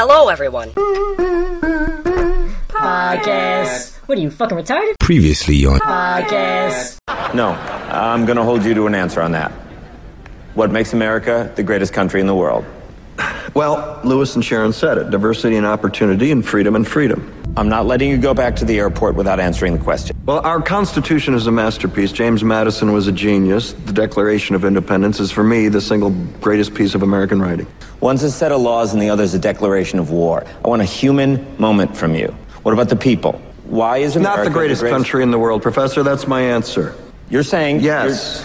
Hello, everyone. Podcast. What are you, fucking retarded? Previously on Podcast. No, I'm gonna hold you to an answer on that. What makes America the greatest country in the world? Well, Lewis and Sharon said it. Diversity and opportunity and freedom and freedom. I'm not letting you go back to the airport without answering the question. Well, our Constitution is a masterpiece. James Madison was a genius. The Declaration of Independence is, for me, the single greatest piece of American writing. One's a set of laws and the other's a declaration of war. I want a human moment from you. What about the people? Why is America not the greatest country in the world, Professor? That's my answer. You're saying... Yes.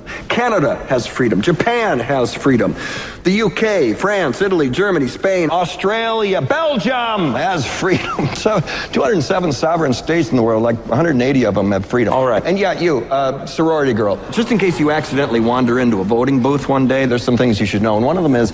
Canada has freedom. Japan has freedom. The UK, France, Italy, Germany, Spain, Australia, Belgium has freedom. So 207 sovereign states in the world, like 180 of them have freedom. All right. And yeah, you, sorority girl, just in case you accidentally wander into a voting booth one day, there's some things you should know. And one of them is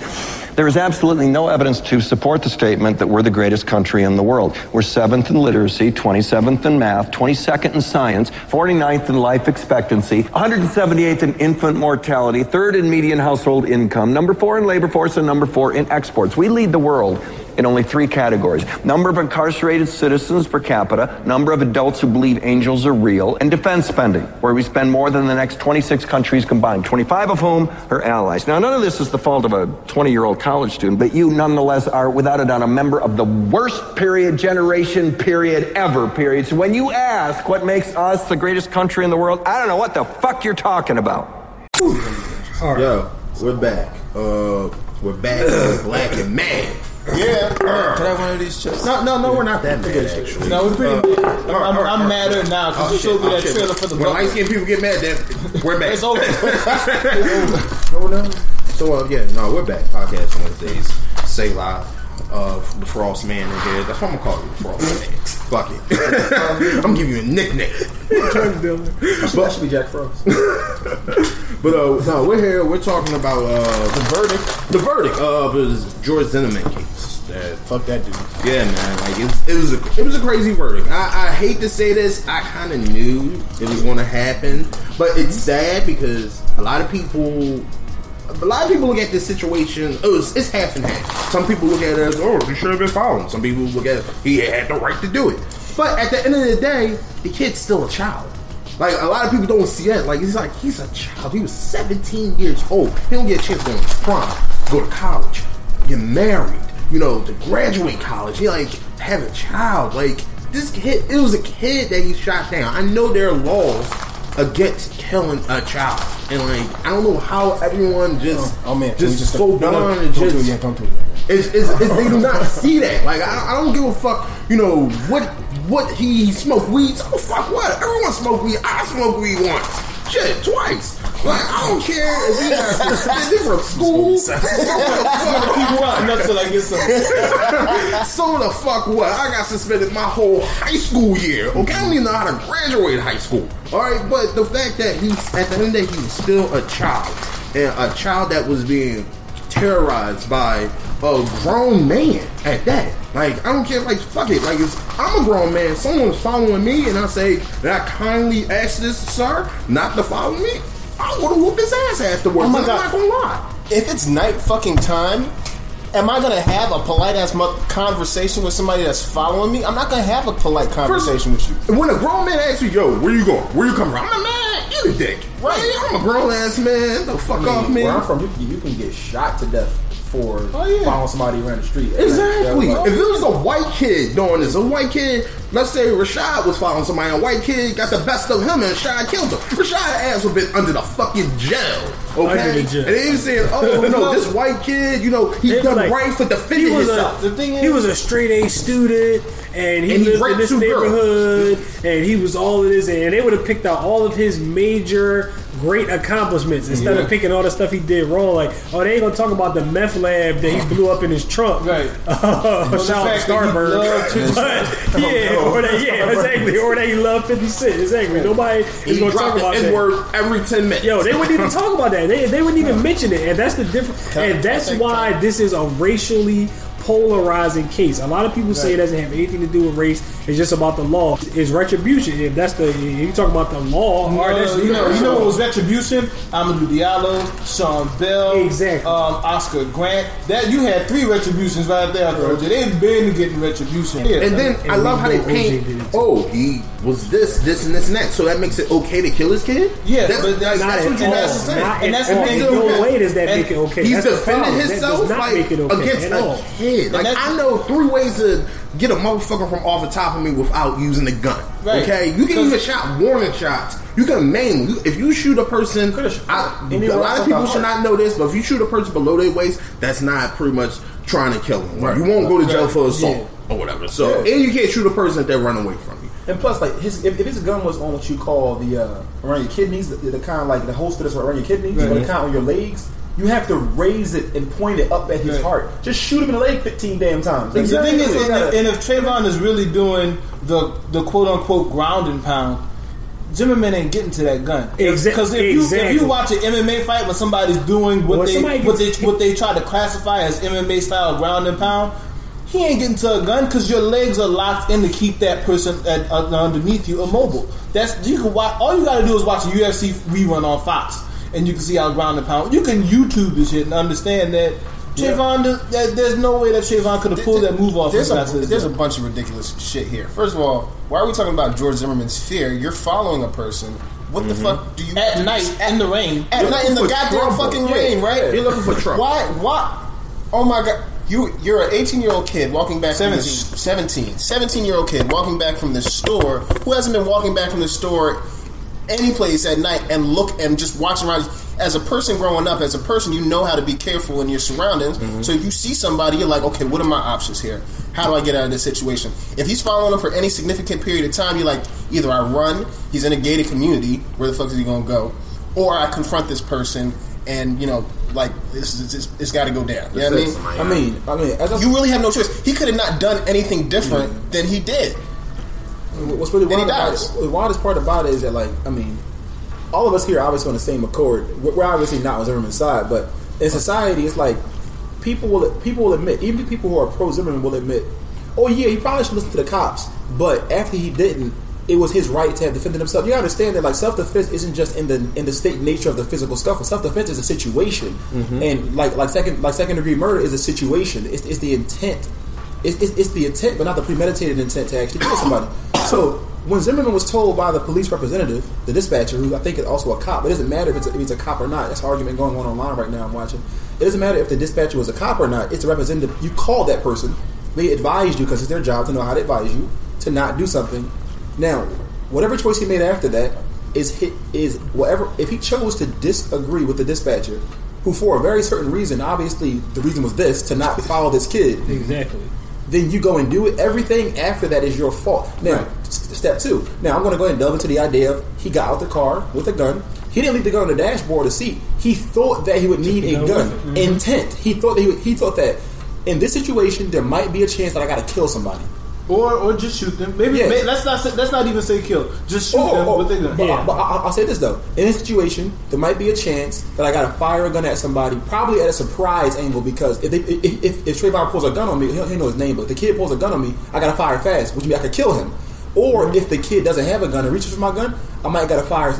there is absolutely no evidence to support the statement that we're the greatest country in the world. We're 7th in literacy, 27th in math, 22nd in science, 49th in life expectancy, 178th in infant mortality, 3rd in median household income, number 4 in labor force, and number 4 in exports. We lead the world in only 3 categories: number of incarcerated citizens per capita, number of adults who believe angels are real, and defense spending, where we spend more than the next 26 countries combined, 25 of whom are allies. Now, none of this is the fault of a 20-year-old college student, but you nonetheless are, without a doubt, a member of the worst generation ever. So when you ask what makes us the greatest country in the world, I don't know what the fuck you're talking about. Right. Yo, we're back. Black and mad. Yeah, can I have one of these chips? No, we're not that mad, actually. No, we're pretty big. I'm madder now because you showed me that trailer for the When light-skinned people get mad, then we're mad. It's over. We're back. Podcast Wednesdays. Say live. The Frost Man in here. That's what I'm gonna call you, Frost Man. Fuck it. I'm gonna give you a nickname. That should be Jack Frost. But no, we're here. We're talking about the verdict of George Zimmerman case. Fuck that dude. Yeah, man. Like it was a crazy verdict. I hate to say this. I kind of knew it was gonna happen, but it's sad because a lot of people look at this situation. It's half and half. Some people look at it as, he should have been followed. Some people look at it, he had the right to do it. But at the end of the day, the kid's still a child. Like, a lot of people don't see that. Like, he's a child. He was 17 years old. He don't get a chance to go to prom, go to college, get married, to graduate college. He, have a child. Like, this kid, it was a kid that he shot down. I know there are laws against killing a child, and I don't know how everyone just so blind and just they do not see that. I don't give a fuck. What he smoked weeds. Oh fuck what? Everyone smoked weed. I smoked weed once. Shit, twice. I don't care if you guys suspended from school. So the fuck what? Not till I get some. So the fuck what? I got suspended my whole high school year. Okay, I don't even know how to graduate high school. All right, but the fact that at the end of the day, he was still a child, and a child that was being terrorized by a grown man at that. I don't care. Fuck it. I'm a grown man. Someone's following me, and I say that I kindly ask this sir not to follow me. I want to whoop his ass afterwards. I'm not gonna lie. If it's night fucking time, am I gonna have a polite ass conversation with somebody that's following me? I'm not gonna have a polite conversation with you. When a grown man asks you, "Yo, where you going? Where you coming from?" I'm a man. You the dick, right? Hey, I'm a grown ass man. The fuck off, man. Where I'm from, you can get shot to death for following somebody around the street. Exactly. If it was a white kid doing this, let's say Rashad was following somebody, and a white kid got the best of him and Rashad killed him. Rashad's ass would have been under the fucking jail. Okay? And they was saying, this white kid, he's done right for defending himself. The thing is, he was a straight-A student, and he lived in this neighborhood, and he was all of this, and they would have picked out all of his major great accomplishments instead of picking all the stuff he did wrong. Like, oh, they ain't gonna talk about the meth lab that he blew up in his trunk. Right. Shout out Starburg. Or that he loved 50 Cent. Exactly. Nobody is gonna talk about that. N-word every 10 minutes. Yo, they wouldn't even talk about that. They wouldn't even mention it. And that's the difference. And that's why this is a racially polarizing case. A lot of people say it doesn't have anything to do with race. It's just about the law. It's retribution. If that's the, you talk about the law. You know what was retribution? Amadou Diallo, Sean Bell, Oscar Grant. That you had three retributions right there, OJ. They've been getting retribution. Yeah. And then and I love how they paint. Oh, he was this, and this, and that. So that makes it okay to kill his kid? Yeah, that's what you're not saying. And that's the thing. No way does that make it okay. He's defending himself against a kid. Like, I know three ways to get a motherfucker from off the top of me without using a gun. Right. Okay, you can even shout warning shots. You can maim. If you shoot a person, a lot of people should not know this, but if you shoot a person below their waist, that's not pretty much trying to kill them. Right. You won't go to jail for assault or whatever. So, and you can't shoot a person if they run away from you. And plus, like, if his gun was on what you call the around your kidneys, the kind of like the holster that's around your kidneys, or the kind on your legs. You have to raise it and point it up at his heart. Just shoot him in the leg 15 damn times. Like, the thing is, and if Trayvon is really doing the quote-unquote ground and pound, Zimmerman ain't getting to that gun. Because if you watch an MMA fight when somebody's doing what they try to classify as MMA-style ground and pound, he ain't getting to a gun because your legs are locked in to keep that person underneath you immobile. All you got to do is watch a UFC rerun on Fox. And you can see how ground and pound. You can YouTube this shit and understand that Trayvon. There's no way that Trayvon could have pulled that move off. There's a bunch of ridiculous shit here. First of all, why are we talking about George Zimmerman's fear? You're following a person. What the fuck do you at night in the rain? At night in the goddamn fucking rain, right? You're looking for trouble. Why? Oh my god. You're an 18-year-old kid walking back from the 17-year-old kid walking back from the store who hasn't been walking back from the store any place at night and look and just watch around. As a person growing up, as a person, you know how to be careful in your surroundings. So if you see somebody, you're like, okay, what are my options here? How do I get out of this situation? If he's following him for any significant period of time, you're like, either I run, he's in a gated community, where the fuck is he going to go? Or I confront this person and, you know, like, it's got to go down. You know what I mean? You really have no choice. He could have not done anything different than he did. What's really wild about it, the wildest part about it is that, like, I mean, all of us here are obviously on the same accord. We're obviously not on Zimmerman's side, but in society, it's like people will admit, even the people who are pro Zimmerman will admit, oh yeah, he probably should listen to the cops, but after he didn't, it was his right to have defended himself. You gotta understand that, like, self defense isn't just in the state nature of the physical stuff. Self defense is a situation, and like second degree murder is a situation. It's the intent. It's the intent, but not the premeditated intent to actually kill somebody. So when Zimmerman was told by the police representative, the dispatcher, who I think is also a cop, it doesn't matter if it's a cop or not. That's an argument going on online right now. I'm watching. It doesn't matter if the dispatcher was a cop or not. It's a representative. You called that person. They advised you because it's their job to know how to advise you to not do something. Now, whatever choice he made after that is whatever. If he chose to disagree with the dispatcher, who for a very certain reason, obviously the reason was this, to not follow this kid. Exactly. Then you go and do it. Everything after that is your fault. Now, step two. Now, I'm going to go ahead and delve into the idea of he got out the car with a gun. He didn't leave the gun on the dashboard or seat. He thought that he would need a gun. Intent. He thought that in this situation, there might be a chance that I got to kill somebody. Or just shoot them. Maybe let's not even say kill. Just shoot them with a gun. But I'll say this, though. In this situation, there might be a chance that I got to fire a gun at somebody, probably at a surprise angle, because if Trayvon pulls a gun on me, he'll know his name, but if the kid pulls a gun on me, I got to fire fast, which means I could kill him. Or if the kid doesn't have a gun and reaches for my gun, I might got to fire.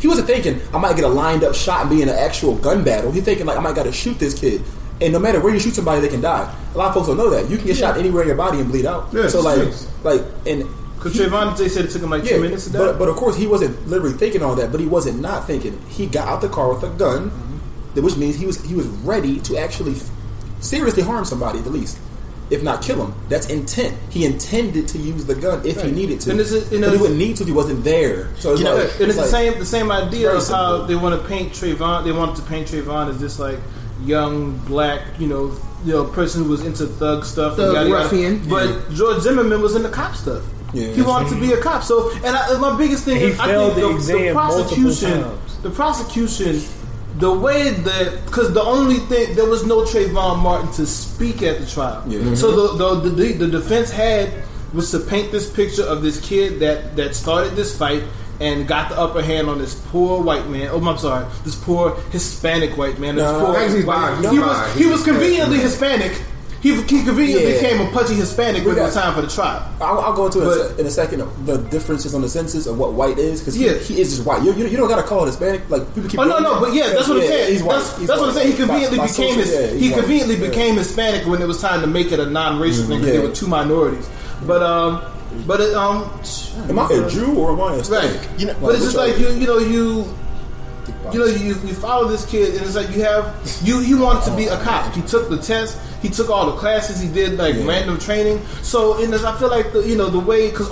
He wasn't thinking, I might get a lined up shot and be in an actual gun battle. He's thinking, like, I might got to shoot this kid. And no matter where you shoot somebody, they can die. A lot of folks don't know that. You can get shot anywhere in your body and bleed out. Yeah, so because Trayvon, they said it took him 2 minutes to die. But of course, he wasn't literally thinking all that. But he wasn't not thinking. He got out the car with a gun, which means he was ready to actually seriously harm somebody at the least, if not kill him. That's intent. He intended to use the gun if he needed to. And he wouldn't need to if he wasn't there. So it's the same idea of how they want to paint Trayvon. They wanted to paint Trayvon as just like young black, person who was into thug stuff, ruffian. But George Zimmerman was into cop stuff. Yeah, he wanted to be a cop. So, my biggest thing is I think the prosecution the prosecution, the way that, because the only thing, there was no Trayvon Martin to speak at the trial. Yeah. Mm-hmm. So the defense had was to paint this picture of this kid that started this fight and got the upper hand on this poor white man. Oh, I'm sorry, this poor Hispanic white man. He was conveniently Hispanic. He conveniently became a pudgy Hispanic with no time for the trial. I'll go into it in a second. The differences on the census of what white is, because he is just white. You don't gotta call it Hispanic. Like people keep. Oh no, but that's what I'm saying. He's white. That's what I'm saying. He conveniently became Hispanic when it was time to make it a non-racial thing because they were two minorities. But am I a Jew or am I a Hispanic? Right. You know, but it's just like you follow this kid and it's like he wanted to be a cop. He took the test. He took all the classes. He did random training. So, and I feel like the way, because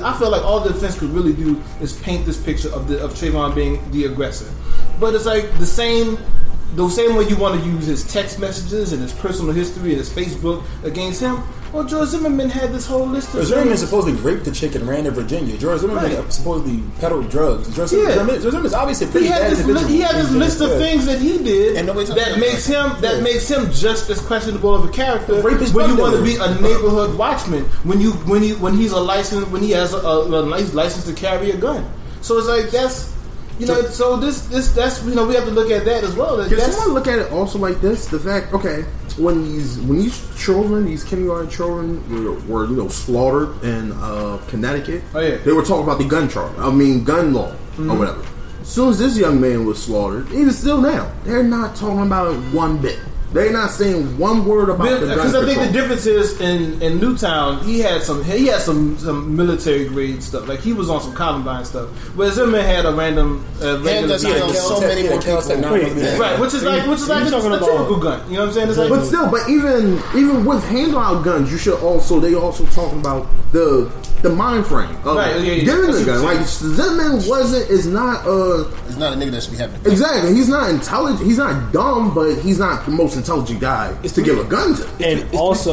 I feel like all the defense could really do is paint this picture of Trayvon being the aggressor. But it's like the same way you want to use his text messages and his personal history and his Facebook against him. Well, George Zimmerman had this whole list of Zimmerman supposedly raped the chick and ran to Virginia. George Zimmerman supposedly peddled drugs. George Zimmerman's obviously pretty bad individual. He had this list of things that he did that makes him just as questionable of a character. When you want to be a neighborhood watchman, when he's licensed to carry a gun. So it's like that's. We have to look at that as well. Can someone look at it also like this? The fact, when these kindergarten children were slaughtered in Connecticut, they were talking about the gun law or whatever. As soon as this young man was slaughtered, even still now, they're not talking about it one bit. They're not saying one word about the gun. Because I think the difference is in Newtown, he had some military grade stuff. Like he was on some Columbine stuff. Whereas Zimmerman had a random. So many more kills than right, which is like a typical gun. You know what I'm saying? It's like, but still, even with hand-out guns, they also talking about the mind frame of giving the gun. Like Zimmerman is not a nigga that should be having a gun. Exactly. He's not intelligent. He's not dumb, but he's not the most intelligent guy to give a gun to. Just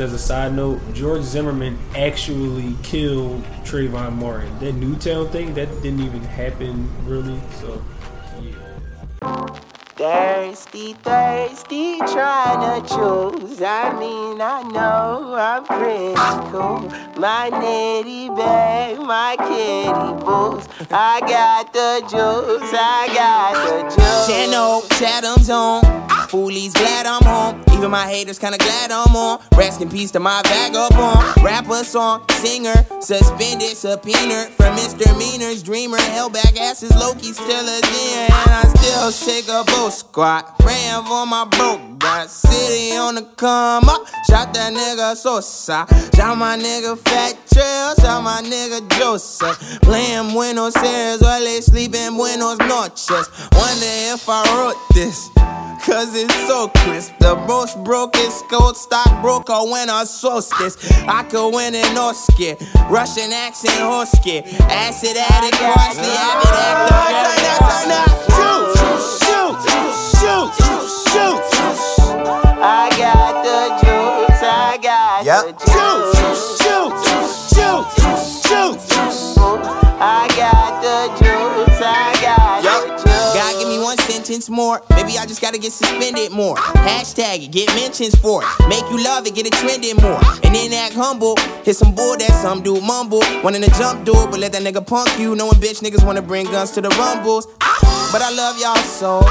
as a side note, George Zimmerman actually killed Trayvon Martin. That Newtown thing, that didn't even happen really. So, yeah. Thirsty, thirsty, trying to choose. I mean, I know I'm critical. My nitty bag, my kitty boots. I got the juice, I got the juice. Channel, Chatham's on. Foolies, glad I'm home. Even my haters kinda glad I'm on. Rest in peace to my vagabond. Rapper, song, singer, suspended, subpoena. From misdemeanors, dreamer, held back asses, Loki still a deer. And I still sick of squat, ran for my broke, got city on the come up, shot that nigga Sosa, shot my nigga Fat Trail, shot my nigga Joseph, playing Buenos Aires while they sleep in Buenos Noches, wonder if I wrote this, cause it's so crisp, the most broken gold stock broke or win a solstice, I could win an Oscar, Russian accent horse kid, acid addict, parsley, avid actor, turn up, Shoot! I got the juice, I got the juice. Shoot! I got the juice, I got the juice. God, give me one sentence more. Maybe I just gotta get suspended more. Hashtag it, get mentions for it. Make you love it, get it trending more. And then act humble. Hit some bull that some dude mumble. Wanting to jump dude, but let that nigga punk you. Knowing bitch niggas wanna bring guns to the rumbles. But I love y'all souls.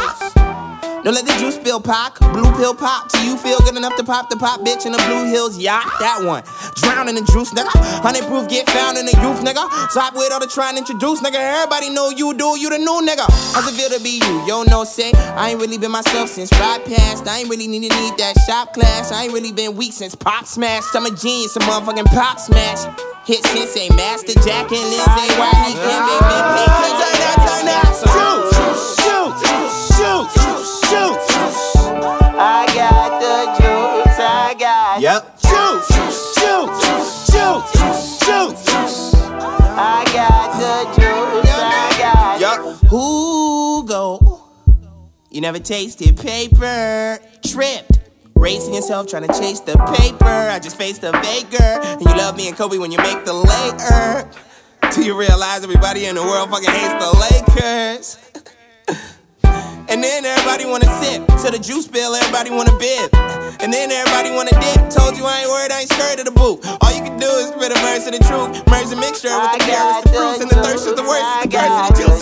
Don't let the juice spill, Pac. Blue pill pop. Till you feel good enough to pop the pop, bitch, in the Blue Hills yacht. That one. Drown in the juice, nigga. 100 proof get found in the youth, nigga. Stop with all the trying to introduce, nigga. Everybody know you do. You the new nigga. How's it feel to be you? Yo, no say. I ain't really been myself since Rod passed. I ain't really need that shop class. I ain't really been weak since Pop Smash. I'm a genius, a motherfucking Pop Smash. Hit since a Master Jack and Lindsay Wiley. Shoot! I got the juice, I got Shoot! I got the juice, I got Hugo. You never tasted paper. Tripped. Racing yourself, trying to chase the paper. I just faced a baker. And you love me and Kobe when you make the layer. Till you realize everybody in the world fucking hates the Lakers. And then everybody wanna sip. So the juice bill, everybody wanna bib. And then everybody wanna dip. Told you I ain't worried, I ain't scared of the boot. All you can do is spit a verse of the truth. Merge the mixture with the carrots, the fruits, and the thirst is the worst. I the curse of the juice.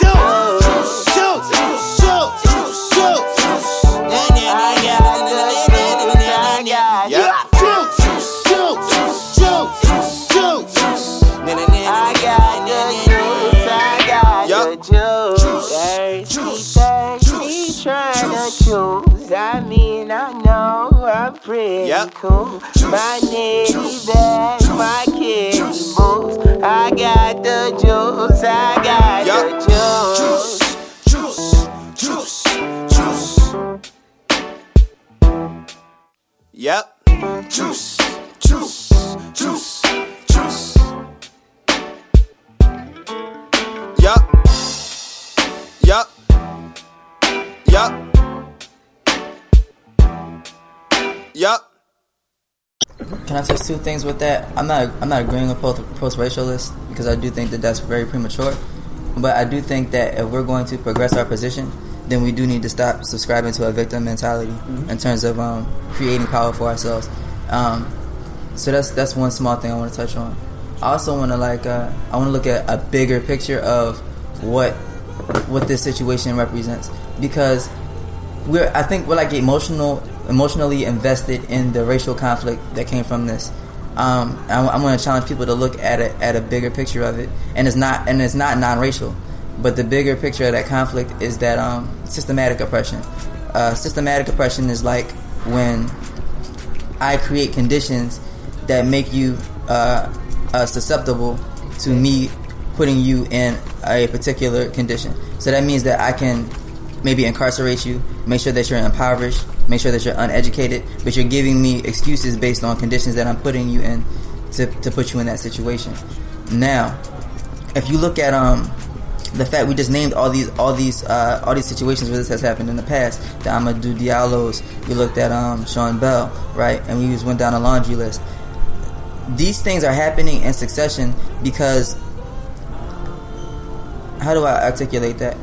Pretty yep. Cool. My niggas back, my kids moves. I got the juice, I got yep. The juice. Juice. Yep. Juice. Yup. Yup. Can I say two things with that? I'm not agreeing with post-racialists because I do think that that's very premature. But I do think that if we're going to progress our position, then we do need to stop subscribing to a victim mentality in terms of creating power for ourselves. So that's one small thing I want to touch on. I also want to look at a bigger picture of what this situation represents, because we're emotionally invested in the racial conflict that came from this. I'm going to challenge people to look at it at a bigger picture of it, and it's not non-racial, but the bigger picture of that conflict is that systematic oppression. Systematic oppression is like when I create conditions that make you susceptible to me putting you in a particular condition. So that means that I can maybe incarcerate you, make sure that you're impoverished, make sure that you're uneducated, but you're giving me excuses based on conditions that I'm putting you in to put you in that situation. Now, if you look at the fact we just named all these situations where this has happened in the past, the Amadou Diallos, we looked at Sean Bell, right, and we just went down a laundry list. These things are happening in succession because, how do I articulate that?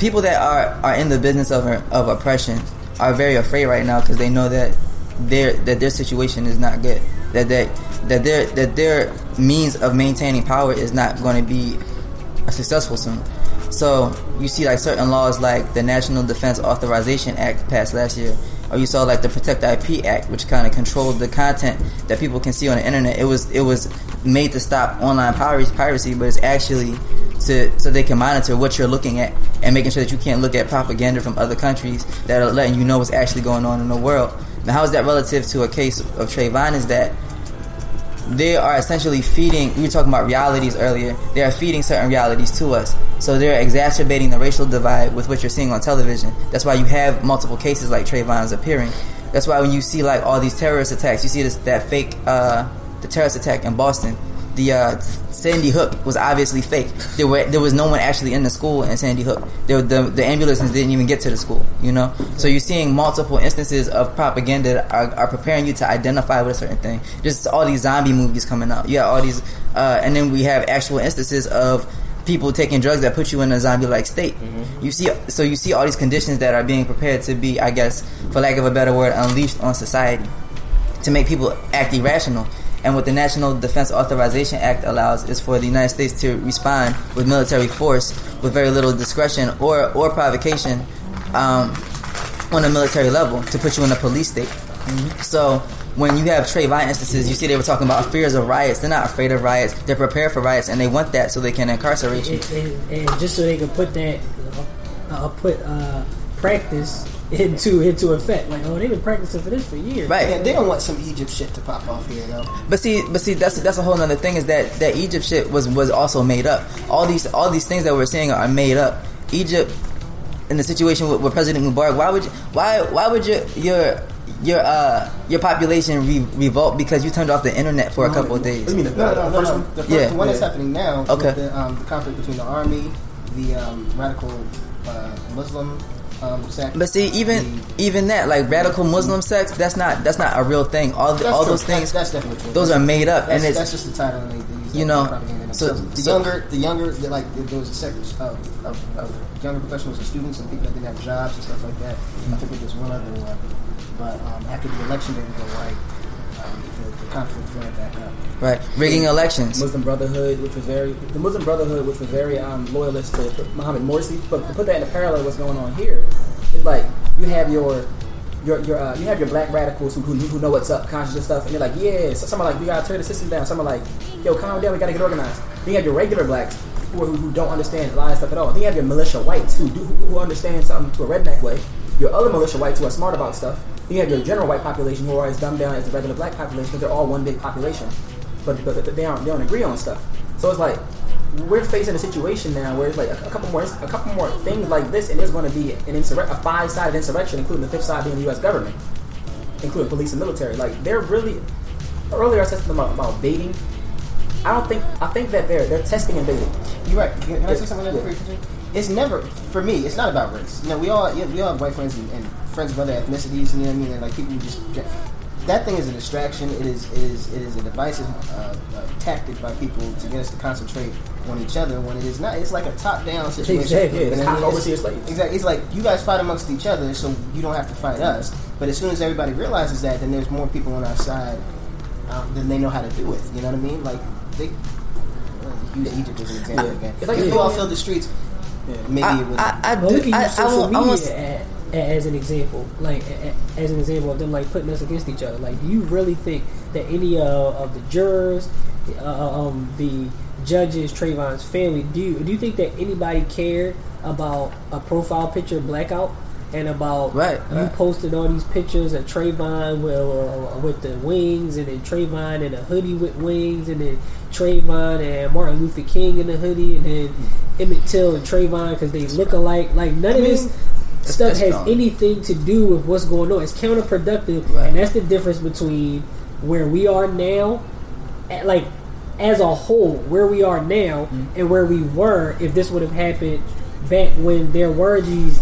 People that are in the business of oppression are very afraid right now because they know that their situation is not good, that their means of maintaining power is not going to be successful soon. So you see like certain laws like the National Defense Authorization Act passed last year, or you saw like the Protect IP Act, which kind of controlled the content that people can see on the internet. It was made to stop online piracy, but it's actually so they can monitor what you're looking at and making sure that you can't look at propaganda from other countries that are letting you know what's actually going on in the world. Now, how is that relative to a case of Trayvon? Is that they are essentially feeding, we were talking about realities earlier, they are feeding certain realities to us. So they're exacerbating the racial divide with what you're seeing on television. That's why you have multiple cases like Trayvon's appearing. That's why when you see like all these terrorist attacks, you see the terrorist attack in Boston. The Sandy Hook was obviously fake. There was no one actually in the school in Sandy Hook. The ambulances didn't even get to the school, you know? So you're seeing multiple instances of propaganda that are preparing you to identify with a certain thing. Just all these zombie movies coming out. You have all these... and then we have actual instances of people taking drugs that put you in a zombie-like state. Mm-hmm. You see all these conditions that are being prepared to be, I guess, for lack of a better word, unleashed on society to make people act irrational. And what the National Defense Authorization Act allows is for the United States to respond with military force with very little discretion or provocation on a military level to put you in a police state. Mm-hmm. So when you have Trayvon instances, you see they were talking about fears of riots. They're not afraid of riots. They're prepared for riots, and they want that so they can incarcerate you. And just so they can put that, practice into effect. Like, oh, they've been practicing for this for years. Right. Yeah, they don't want some Egypt shit to pop off here, though. But see, that's a whole other thing. Is that Egypt shit was also made up. All these things that we're seeing are made up. Egypt, in the situation with President Mubarak, why would your population revolt because you turned off the internet for a couple of days? The one that's happening now. Okay. The conflict between the army, the radical Muslim. But see, even that, like radical Muslim sects, that's not a real thing. All those things, those are made up, and that's just the title they use. you know. So the younger, like there was a sector of younger professionals and students and people that didn't have jobs and stuff like that. I think it was one other one, but after the election didn't go right. The conflict flowed back up. Right, rigging elections. The Muslim Brotherhood, which was very loyalist to Mohammed Morsi. But to put that in a parallel, what's going on here is like you have your black radicals who know what's up, conscious and stuff, and they're like, yeah. So some are like, we gotta tear the system down. Some are like, yo, calm down, we gotta get organized. Then you have your regular blacks who don't understand a lot of stuff at all. Then you have your militia whites who understand something to a redneck way. Your other militia whites who are smart about stuff. Then you have your general white population who are as dumbed down as the regular black population because they're all one big population, but they don't agree on stuff. So it's like we're facing a situation now where it's like a couple more things like this, and there's going to be a five-sided insurrection, including the fifth side being the U.S. government, including police and military. Like they're really earlier I said something about baiting. I think that they're testing and baiting. You're right. Can I say something like that? It's never, for me, it's not about race. You know, we all have white friends and friends of other ethnicities, you know what I mean? And like people that thing is a distraction. It is a divisive tactic by people to get us to concentrate on each other when it is not. It's like a top-down situation. Exactly. It's like you guys fight amongst each other, so you don't have to fight us. But as soon as everybody realizes that, then there's more people on our side than they know how to do it. You know what I mean? Like they use Egypt as an example again. It's like if you all fill the streets. Yeah, maybe as an example of them like putting us against each other. Like, do you really think that any of the jurors, the judges, Trayvon's family, do you think that anybody cared about a profile picture blackout and about you posted all these pictures of Trayvon with the wings, and then Trayvon in a hoodie with wings, and then Trayvon and Martin Luther King in a hoodie, and then Emmett Till and Trayvon because they look alike. Like none of this stuff has anything to do with what's going on. It's counterproductive, and that's the difference between where we are now, like as a whole, where we are now and where we were if this would have happened back when there were these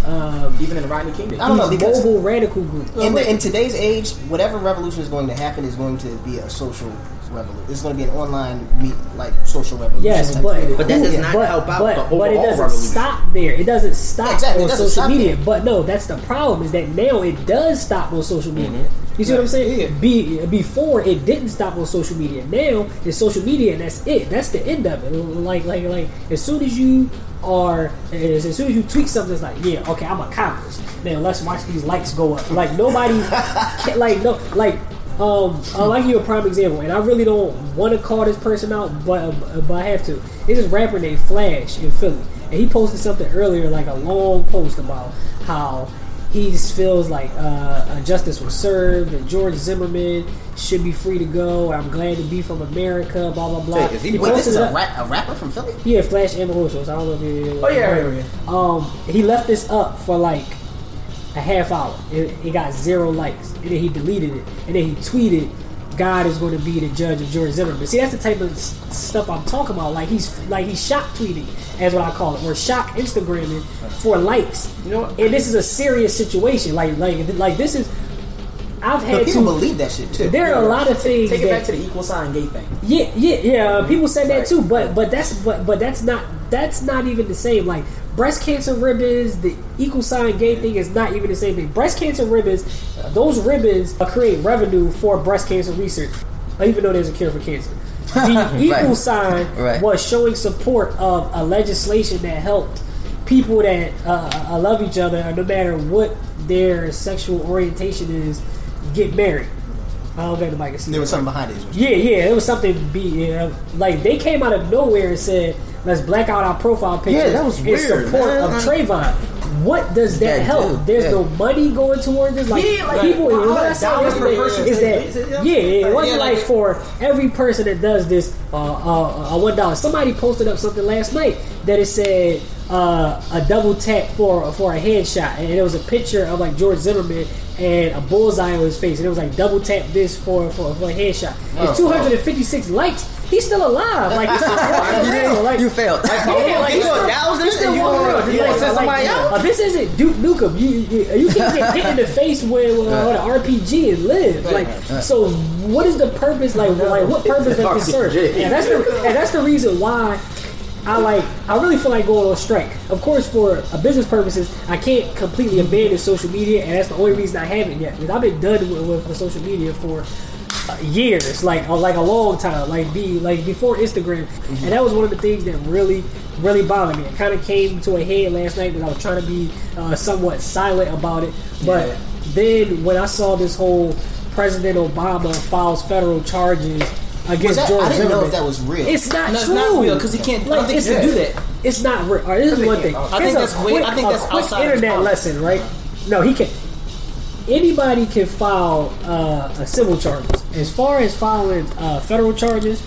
even in the Rodney King days, mobile radical groups. In today's age, whatever revolution is going to happen is going to be a social revolution. It's going to be an online social revolution. Yes, but that does not help out the overall revolution. But it doesn't stop there. It doesn't stop on social media. But no, that's the problem, is that now it does stop on social media. You see what I'm saying? Yeah. Before it didn't stop on social media. Now it's social media, and that's it. That's the end of it. Like as soon as you tweet something, it's like, yeah, okay, I'm accomplished. Now let's watch these likes go up. Like nobody, I'll give you a prime example, and I really don't want to call this person out, but I have to. There's this rapper named Flash in Philly, and he posted something earlier, like a long post about how he just feels like justice was served, and George Zimmerman should be free to go. I'm glad to be from America. Blah blah blah. This is a rapper from Philly. Yeah, Flash and Ocho. So I don't know if you. Oh yeah, right. He left this up for like a half hour. It got 0 likes, and then he deleted it, and then he tweeted, "God is going to be the judge of George Zimmerman." See, that's the type of stuff I'm talking about. Like he's shock tweeting, as what I call it, or shock Instagramming for likes. You know, and this is a serious situation. Like this is. People believe that shit too. There are a lot of things. Take it back to the equal sign gay thing. Yeah. People said that too, but that's not even the same. Like breast cancer ribbons, the equal sign gay thing is not even the same thing. Breast cancer ribbons, those ribbons create revenue for breast cancer research, even though there's a cure for cancer. The equal sign was showing support of a legislation that helped people that love each other, no matter what their sexual orientation is, get married. I don't think nobody can see. There was something behind it. Yeah. It was something. Like they came out of nowhere and said, "Let's black out our profile pictures." Yeah, that was weird. In support of Trayvon. What does that help? There's no money going towards this. People. What I saw yesterday is that it wasn't like for every person that does this $1. Somebody posted up something last night that it said. A double tap for a headshot, and it was a picture of like George Zimmerman and a bullseye on his face, and it was like double tap this for a headshot. It's 256 likes, He's still alive. Like, he's still alive. You failed. Like, he's still walking. You want to send somebody out? This isn't Duke Nukem. You can't get hit in the face where the RPG and live. Like, so what is the purpose? Like what purpose does this serve? And that's the reason why I really feel like going on strike. Of course, for business purposes, I can't completely abandon social media, and that's the only reason I haven't yet. Because I've been done with social media for years, like a long time, like before Instagram, mm-hmm. and that was one of the things that really, really bothered me. It kind of came to a head last night, because I was trying to be somewhat silent about it. But then when I saw this whole President Obama files federal charges against George Zimmerman. I didn't know if that was real. It's not real because he can't. Like, I don't think he can do that. It's not real. Right, this is one thing. I think that's outside internet lesson, right? No, he can't. Anybody can file civil charges. As far as filing federal charges,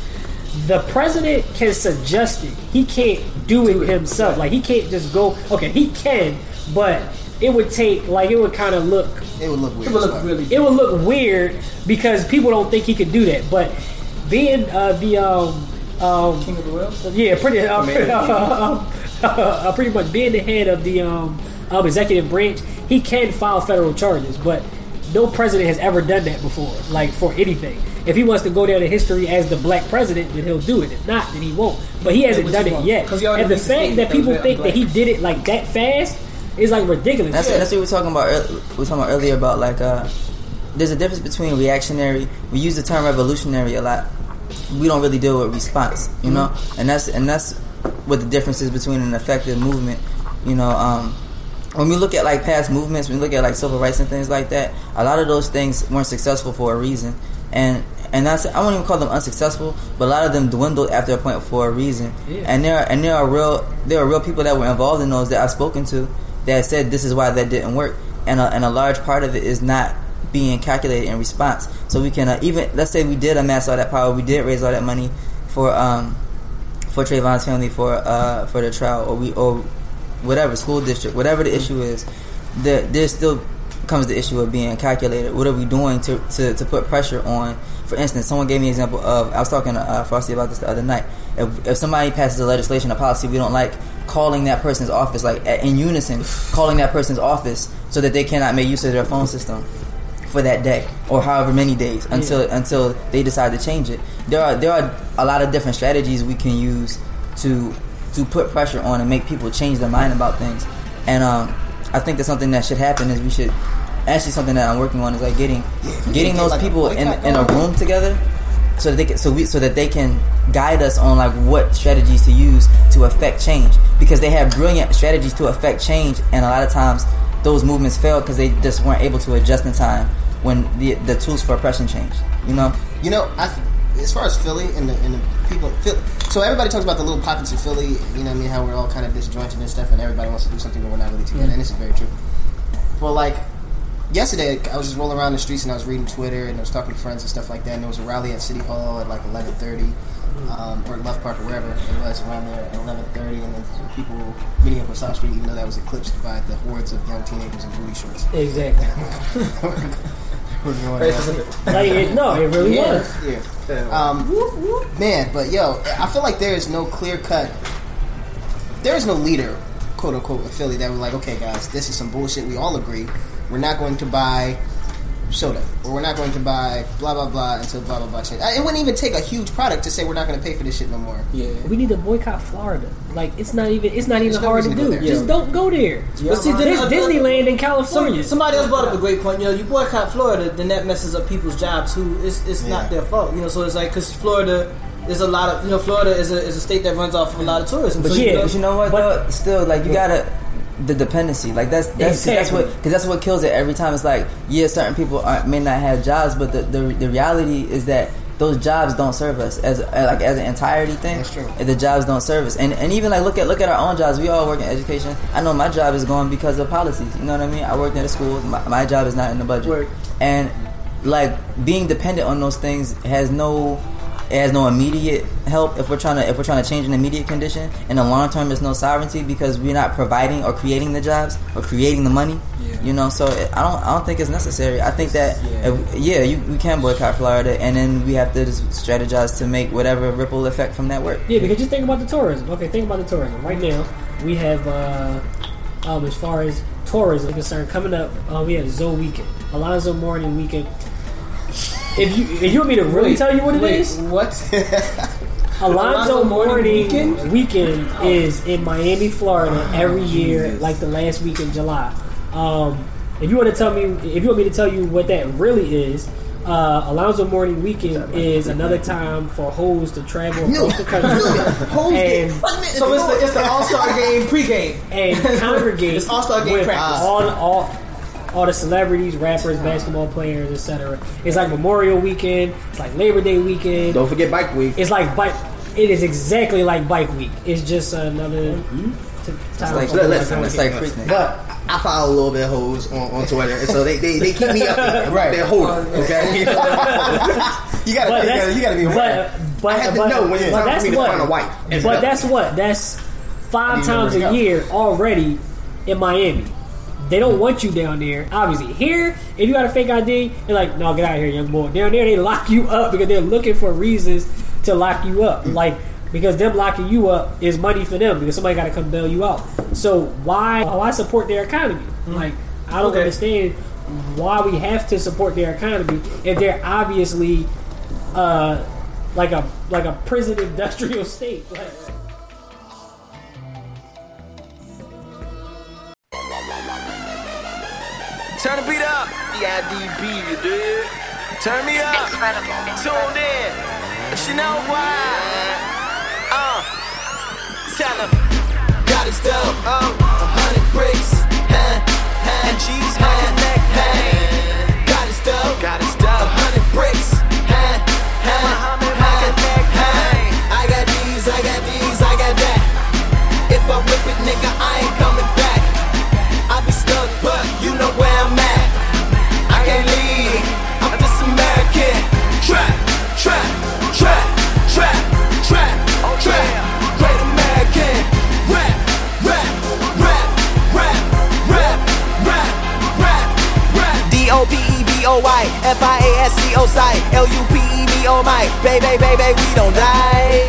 the president can suggest it. He can't do it himself. Right. Like, he can't just go. Okay, he can, but it would take. Like, it would kind of look. It would look weird. It would look weird because people don't think he could do that, but. Being King of the World? Yeah, pretty much being the head of the executive branch, he can file federal charges, but no president has ever done that before, like, for anything. If he wants to go down in history as the black president, then he'll do it. If not, then he won't. But he hasn't done it yet. And the fact that people think that he did it, like, that fast is, like, ridiculous. That's what we were talking about earlier about, like, there's a difference between reactionary. We use the term revolutionary a lot. We don't really deal with response, you know, and that's what the difference is between an effective movement, you know. When we look at, like, past movements, when we look at, like, civil rights and things like that, a lot of those things weren't successful for a reason, and that's, I won't even call them unsuccessful, but a lot of them dwindled after a point for a reason. Yeah. And there are real people that were involved in those that I've spoken to that said this is why that didn't work, and a large part of it is not being calculated in response. So we can even, let's say we did amass all that power, we did raise all that money for Trayvon's family, for the trial, or whatever school district, whatever the issue is. There still comes the issue of being calculated. What are we doing to put pressure on? For instance, someone gave me an example of, I was talking to Frosty about this the other night. If somebody passes a legislation, a policy we don't like, calling that person's office, like, in unison, calling that person's office so that they cannot make use of their phone system for that day or however many days until they decide to change it. There are a lot of different strategies we can use to put pressure on and make people change their mind about things. And I think that's something that should happen. Is we should actually, something that I'm working on is like getting those people in a room together so that they can guide us on, like, what strategies to use to affect change, because they have brilliant strategies to affect change, and a lot of times those movements failed because they just weren't able to adjust in time when the tools for oppression changed. You know. As far as Philly and the people, Philly, so everybody talks about the little pockets of Philly. You know what I mean? How we're all kind of disjointed and stuff, and everybody wants to do something, but we're not really together. Mm-hmm. And this is very true. Well, like yesterday, I was just rolling around the streets and I was reading Twitter and I was talking to friends and stuff like that. And there was a rally at City Hall at like 11:30, or Love Park or wherever it was, around there at 11:30, and then people meeting up on South Street, even though that was eclipsed by the hordes of young teenagers in booty shorts. Exactly. It really was. Yeah. Man, but yo, I feel like there is no clear cut. There is no leader, quote unquote, in Philly that we're like, okay, guys, this is some bullshit. We all agree, we're not going to buy soda, or we're not going to buy blah blah blah until blah blah blah change. It wouldn't even take a huge product to say we're not going to pay for this shit no more. Yeah, we need to boycott Florida. Like, it's not even hard to do. Just don't go there. But see, there's Disneyland in California. Somebody else brought up a great point. You boycott Florida, then that messes up people's jobs who it's not their fault. So it's like, because Florida. There's a lot of, Florida is a state that runs off a lot of tourism. But you gotta the dependency, like that's what kills it every time. It's like, certain people may not have jobs, but the reality is that those jobs don't serve us as an entirety thing. That's true. The jobs don't serve us, and even like look at our own jobs. We all work in education. I know my job is gone because of policies. You know what I mean? I worked at a school. My job is not in the budget, and like being dependent on those things has no It has no immediate help if we're trying to change an immediate condition. In the long term, there's no sovereignty because we're not providing or creating the jobs or creating the money. Yeah. You know, so I don't think it's necessary. I think that we can boycott Florida, and then we have to just strategize to make whatever ripple effect from that work. Yeah, because just think about the tourism. Okay, think about the tourism. Right now, we have as far as tourism is concerned, coming up, we have Zoe Weekend, Alonzo Mourning Weekend. If you want me to really tell you what it is? What? Alonzo Mourning Weekend is in Miami, Florida every year, like the last week in July. If you want me to tell you what that really is, Alonzo Mourning Weekend is another time for hoes to travel across the country. So it's the All-Star Game pregame and congregate. It's All-Star Game practice. All the celebrities, rappers, basketball players, etc. It's like Memorial Weekend. It's like Labor Day weekend. Don't forget Bike Week. It is exactly like Bike Week. It's just another. It's like but I follow a little bit of hoes on Twitter, and so they keep me up. Right, they're holding. Okay, you gotta be. But I have to know when it's time for me to find a wife. That's 5 times a year already in Miami. They don't want you down there. Obviously, here, if you got a fake ID, they're like, no, get out of here, young boy. Down there, they lock you up because they're looking for reasons to lock you up. Like, because them locking you up is money for them because somebody got to come bail you out. So why support their economy? Like, I don't understand why we have to support their economy if they're obviously like a prison industrial state. Like, turn the beat up, EIDB, you dig? Turn me up, tune in, but you know why? Tell him. Got his dope, 100 bricks, and cheese, hey. Got his dope, 100 bricks, I got these, I got that. If I whip it, nigga, I ain't coming back. I be stuck, but you know where I'm at. I can't leave, I'm this American. Trap, great American. Rap. DOPEBOY FIASCO sight, LUPEBO might. Baby, we don't die.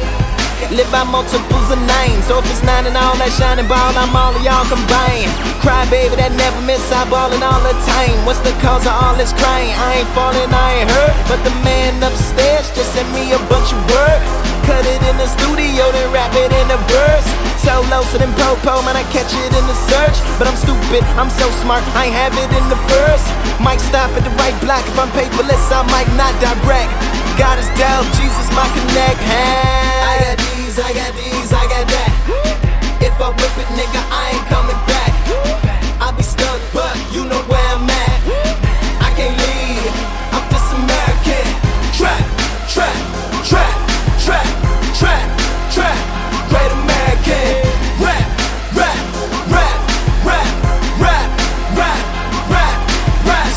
Live by multiples of 9, so if it's 9 and all that shining ball, I'm all of y'all combined. Cry baby that never miss, I ballin' all the time. What's the cause of all this crying? I ain't falling, I ain't hurt, but the man upstairs just sent me a bunch of work. Cut it in the studio, then rap it in a verse. So low, so then po-po, man, I catch it in the search. But I'm stupid, I'm so smart, I ain't have it in the verse. Might stop at the right block, if I'm paperless, I might not direct. God is dope, Jesus my connect, hey. I got these, I got that. If I whip it, nigga, I ain't coming back. I be stuck, but you know where I'm at. I can't leave, I'm this American. Trap, great American. Rap.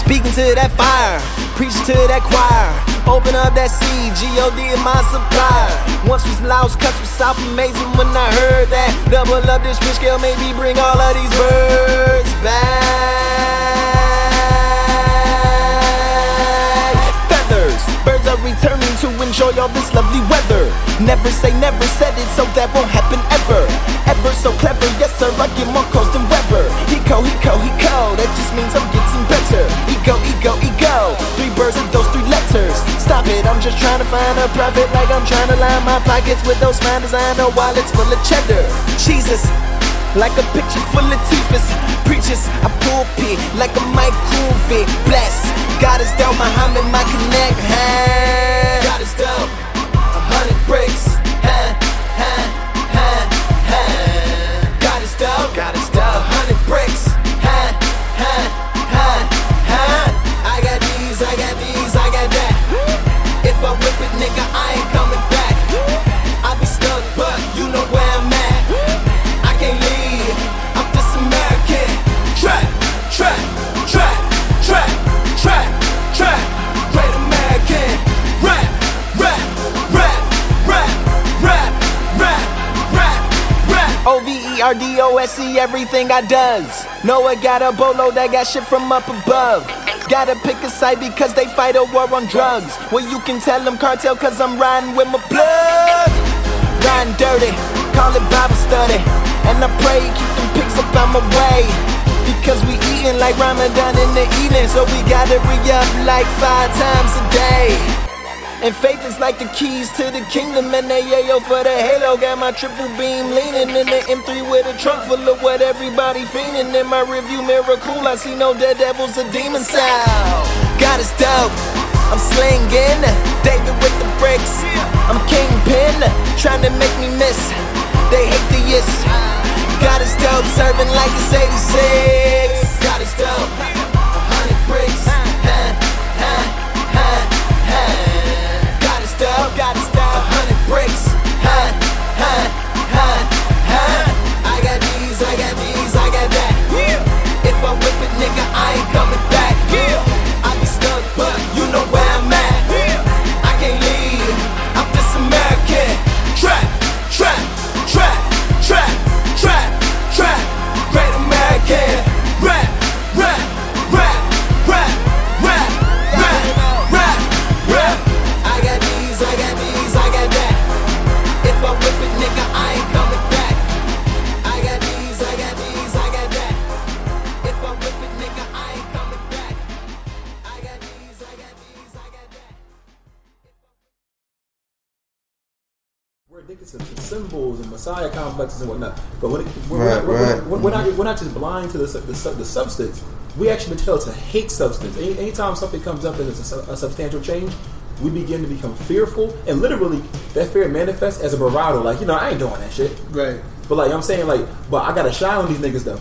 Speaking to that fire, preaching to that choir. Open up that seed, G.O.D. in my supply. Once was loud, cuts was soft, amazing when I heard that. Double up this rich girl, maybe bring all of these birds back. Feathers, birds are returning to enjoy all this lovely weather. Never say never, said it, so that won't happen ever. Ever so clever, yes sir, I get more calls than Weber. He go, that just means I'm getting better. Ego, 3 birds and those 3 letters. Stop it, I'm just trying to find a profit. Like I'm trying to line my pockets with those fine designer wallets full of cheddar. Jesus, like a picture full of teepers. Preachers, I pulpit like a mic groovy. Bless, God is down, Muhammad, my connect, hey. God is down, 100 bricks, hey. God is down, 100 bricks, hey. I got these, I got that. If I whip it, nigga, I ain't coming back. I be stuck, but you know where I'm at. I can't leave, I'm this American. Trap, great American. Rap. Noah see everything I does. Noah got a bolo that got shit from up above. Gotta pick a side because they fight a war on drugs. Well, you can tell them cartel cause I'm riding with my blood. Riding dirty, call it Bible study. And I pray, keep them pics up out my way. Because we eating like Ramadan in the evening. So we gotta re-up like 5 times a day. And faith is like the keys to the kingdom. And they yayo for the halo. Got my triple beam leaning in the M3 with a trunk full of what everybody fiending. In my rearview mirror, cool, I see no dead devils or demons out. God is dope, I'm slinging. David with the bricks, I'm kingpin. Trying to make me miss, they hate the yes. God is dope, serving like it's 86. God is dope, 100 bricks. God is down 100 bricks. I got these, I got that. Yeah. If I whip it, nigga, I ain't coming back. Yeah. I be stuck, but you know where I'm at. Yeah. I can't leave. I'm this American. Trap. Great American. Rap. I got these, I got that. If I whip it, nigga, I ain't coming back. I got these, I got that. If I whip it, nigga, I ain't coming back. I got these, I got that. We're addicted to symbols and messiah complexes and whatnot, but we're not just blind to the substance. We actually tell it's a hate substance. Anytime something comes up and it's a substantial change, we begin to become fearful, and literally that fear manifests as a bravado. Like, you know, I ain't doing that shit. Right. But like I'm saying, like, but I gotta shine on these niggas though.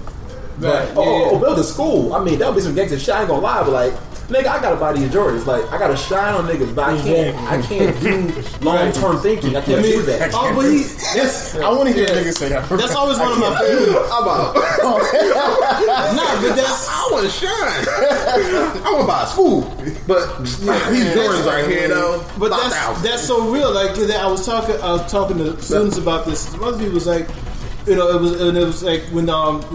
Right. Like, build a school. I mean, that'll be some gangster shit. I ain't gonna lie, but like, nigga, I gotta buy these Jordans. Like, I gotta shine on niggas, but I can't do long term thinking. I can't do that. Oh, but I want to hear niggas say that. That's always one of my favorites. I want to shine. I want to buy a school, but these Jordans are here though. But that's so real. Like I was talking to students about this. One of the people was like, you know, it was like when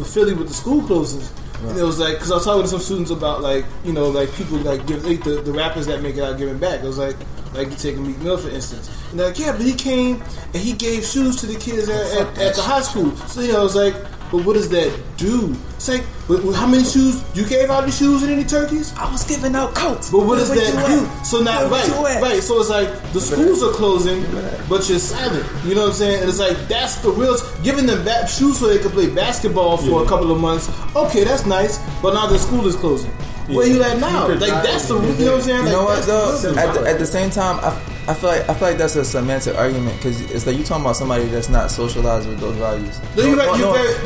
Philly with the school closes. And it was like, because I was talking to some students about, like, you know, like people like give the rappers that make it out giving back. It was like you take Meek Mill for instance, and they're like, yeah, but he came and he gave shoes to the kids at the high school. So you know, I was like, but what does that do? It's like, but how many shoes you gave out? The shoes and any turkeys? I was giving out coats. But what does that do? So not right. So it's like the schools are closing, but you're silent. You know what I'm saying? And it's like that's the real giving them back shoes so they could play basketball for a couple of months. Okay, that's nice. But now the school is closing. Yeah. Where you at now? Like that's the you know what I'm saying? You know what though? At the same time, I feel like that's a semantic argument because it's like you talking about somebody that's not socialized with those values. No, you're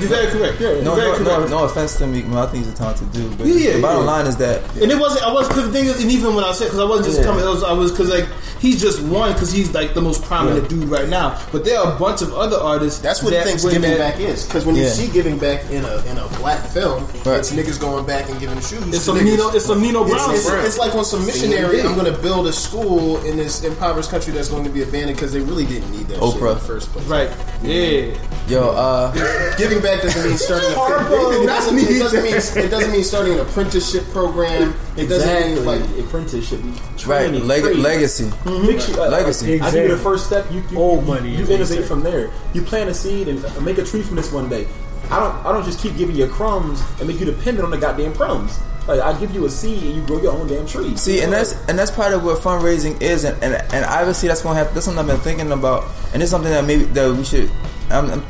very correct. Yeah, no offense to Meek Mill, I think he's a talented dude. But the bottom line is that, and it wasn't. I was because the thing is, and even when I said because I wasn't just coming, I was because like he's just one because he's like the most prominent dude right now. But there are a bunch of other artists. That's what Thanksgiving Back is because when you see Giving Back in a black film, it's niggas going back and giving shoes. It's some Nino. It's some Nino Brown. It's like on some missionary. I'm going to build a school in this impoverished country that's going to be abandoned because they really didn't need that shit in the first place. Right. Yeah. Yo, giving back doesn't mean starting it doesn't mean starting an apprenticeship program. It doesn't mean like apprenticeship training. Right. Legacy. Mm-hmm. Legacy. Exactly. I do the first step. You old money. You innovate from there. You plant a seed and make a tree from this one day. I don't just keep giving you crumbs and make you dependent on the goddamn crumbs. Like, I give you a seed and you grow your own damn tree. See, and that's part of what fundraising is, and obviously that's gonna happen. That's something I've been thinking about, and it's something that maybe that we should. I'm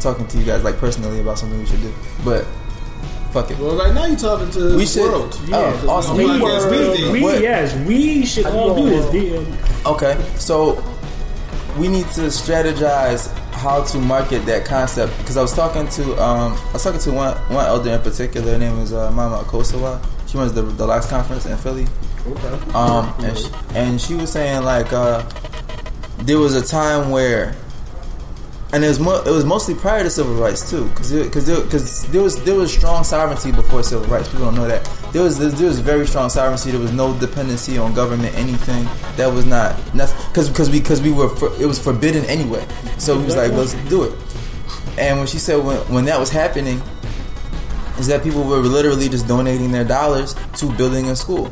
talking to you guys like personally about something we should do, but fuck it. Well, right now you're talking to the world. Yeah, awesome. We should all do this. Okay, so we need to strategize how to market that concept, because I was talking to one elder in particular. Her name is Mama Okosawa. She runs the Locks Conference in Philly. Okay. And she was saying like there was a time where, and it was mostly prior to civil rights too, because there was strong sovereignty before civil rights. People don't know that there was very strong sovereignty. There was no dependency on government, anything that was not because we were it was forbidden anyway. So we was like, let's do it. And when she said when that was happening, is that people were literally just donating their dollars to building a school.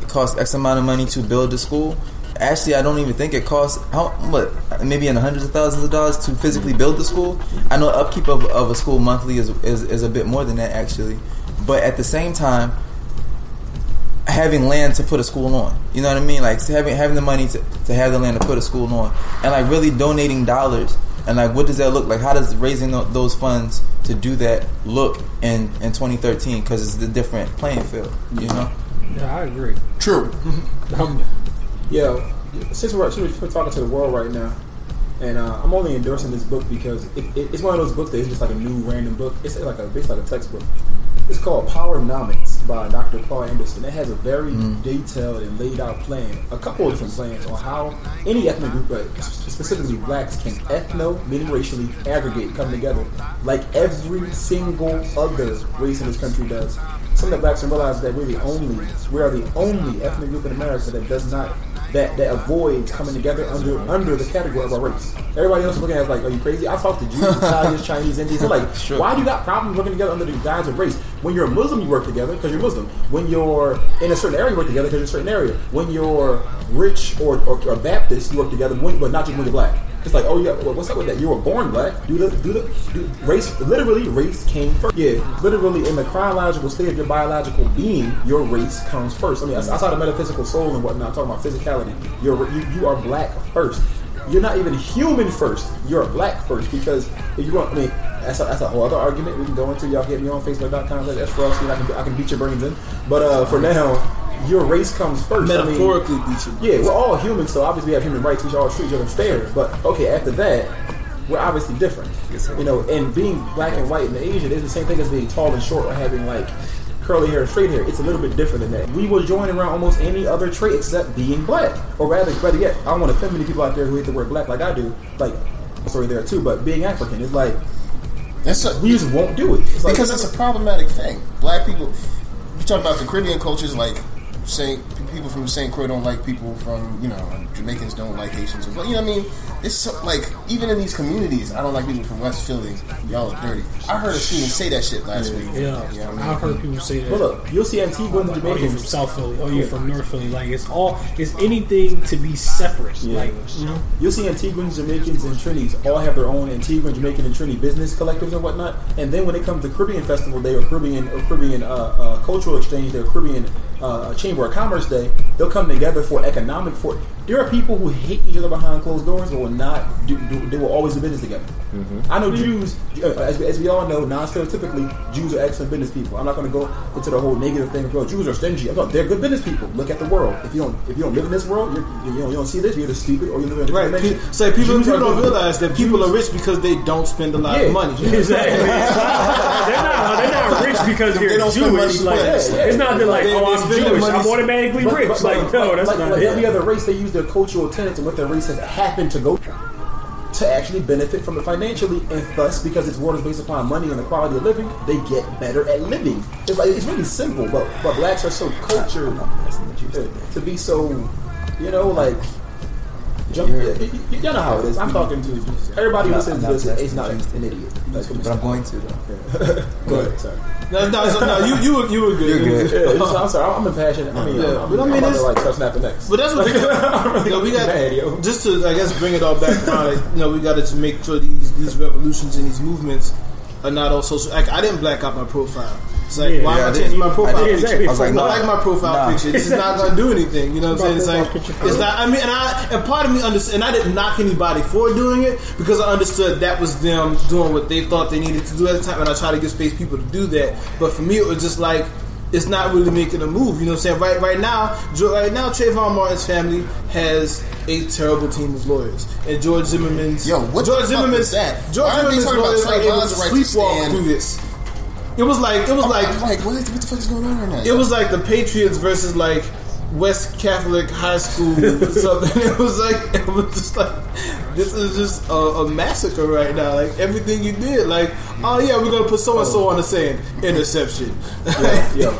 It costs X amount of money to build a school. Actually, I don't even think it costs maybe in the hundreds of thousands of dollars to physically build the school. I know upkeep of a school monthly is a bit more than that, actually. But at the same time, having land to put a school on, you know what I mean? Like having the money to have the land to put a school on, and like really donating dollars. And like, what does that look like? How does raising those funds to do that look in 2013? Because it's the different playing field, you know? Yeah, I agree. True. Since we're talking to the world right now, and I'm only endorsing this book because it's one of those books that is just like a new random book. It's like a textbook. It's called Powernomics by Dr. Paul Anderson. It has a very detailed and laid out plan, a couple of different plans on how any ethnic group, but specifically blacks, can ethno-racially aggregate, come together like every single other race in this country does. Some of the blacks don't realize that we are the only ethnic group in America that does not, that avoids coming together under the category of our race. Everybody else is looking at us like, are you crazy? I talk to Jews, Italians, Chinese, Indians. They're like, sure. Why do you got problems working together under the guise of race? When you're a Muslim, you work together because you're Muslim. When you're in a certain area, you work together because you're in a certain area. When you're rich or Baptist, you work together, but not just when you're black. It's like, oh yeah, what's up with that? You were born black. Race came first. Yeah, literally in the chronological state of your biological being, your race comes first. I mean, outside of metaphysical soul and whatnot, talking about physicality, you are black first. You're not even human first. You're black first, because if you want, I mean, that's a whole other argument we can go into. Y'all get me on Facebook.com. That's for us. I can beat your brains in. But for now, your race comes first. Metaphorically, we're all humans, so obviously we have human rights. We should all treat each other fair. But okay, after that, we're obviously different, you know. And being black and white and Asian is the same thing as being tall and short or having like curly hair and straight hair. It's a little bit different than that. We will join around almost any other trait except being black, or rather yet, I don't want to offend many people out there who hate the word black like I do. Like, sorry, there too. But being African is like we just won't do it. It's like, because it's a problematic thing. Black people. You're talking about the Caribbean cultures, like. People from St. Croix don't like people from, you know, Jamaicans don't like Haitians. But you know what I mean? It's so, like, even in these communities, I don't like people from West Philly. Y'all are dirty. I heard a student say that shit last week. Yeah, you know what I mean? I've heard people say that. Well, look, you'll see Antigua and Jamaica. Are you from South Philly? Are you from North Philly? Like, it's anything to be separate. Yeah. Like, you know? You'll see Antiguans, Jamaicans, and Trinis all have their own Antiguan, Jamaican, and Trini business collectives and whatnot. And then when it comes to Caribbean Festival Day or Caribbean Cultural Exchange Day or Caribbean Chamber of Commerce Day, they'll come together for economic. There are people who hate each other behind closed doors, but will not. They will always do business together. Mm-hmm. I know Jews, as we all know, non-stereotypically, Jews are excellent business people. I'm not going to go into the whole negative thing. Well, Jews are stingy. They're good business people. Look at the world. If you don't live in this world, you don't see this. You're either stupid or you live in a different dimension. So people don't realize that people are rich because they don't spend a lot of money. Exactly. They're not rich because they're Jewish. Like, it's not that like, I'm Jewish, I'm automatically rich. Like, every other race, they use their cultural tenets and what their race has happened to go to actually benefit from it financially, and thus, because it's watered based upon money and the quality of living, they get better at living. It's really simple, but blacks are so cultured to be so, you know, like. You know how it is. I'm talking to everybody who listens to this. It's not an idiot. That's what I'm going to. Go ahead. Sorry. No. You were good. You're good. I'm sorry. I'm impassioned. I'm about to like start snapping next. But that's what we got. Just to, I guess, bring it all back around. We got to make sure these revolutions and these movements are not all social. Like, I didn't black out my profile. It's like, why am I changing my profile picture? I like my profile picture. This is not going to do anything. You know what I'm saying? It's like, it's not. I mean, and part of me understood, and I didn't knock anybody for doing it because I understood that was them doing what they thought they needed to do at the time, and I try to give space people to do that. But for me, it was just like, it's not really making a move. You know what I'm saying? Right now, Trayvon Martin's family has a terrible team of lawyers, and George Zimmerman's lawyers are able to sleepwalk through this. It was like what the fuck is going on right now? It was like the Patriots versus like West Catholic High School or something. It was just like this is just a massacre right now. Like everything you did, like, oh yeah, we're gonna put so and so on the same interception.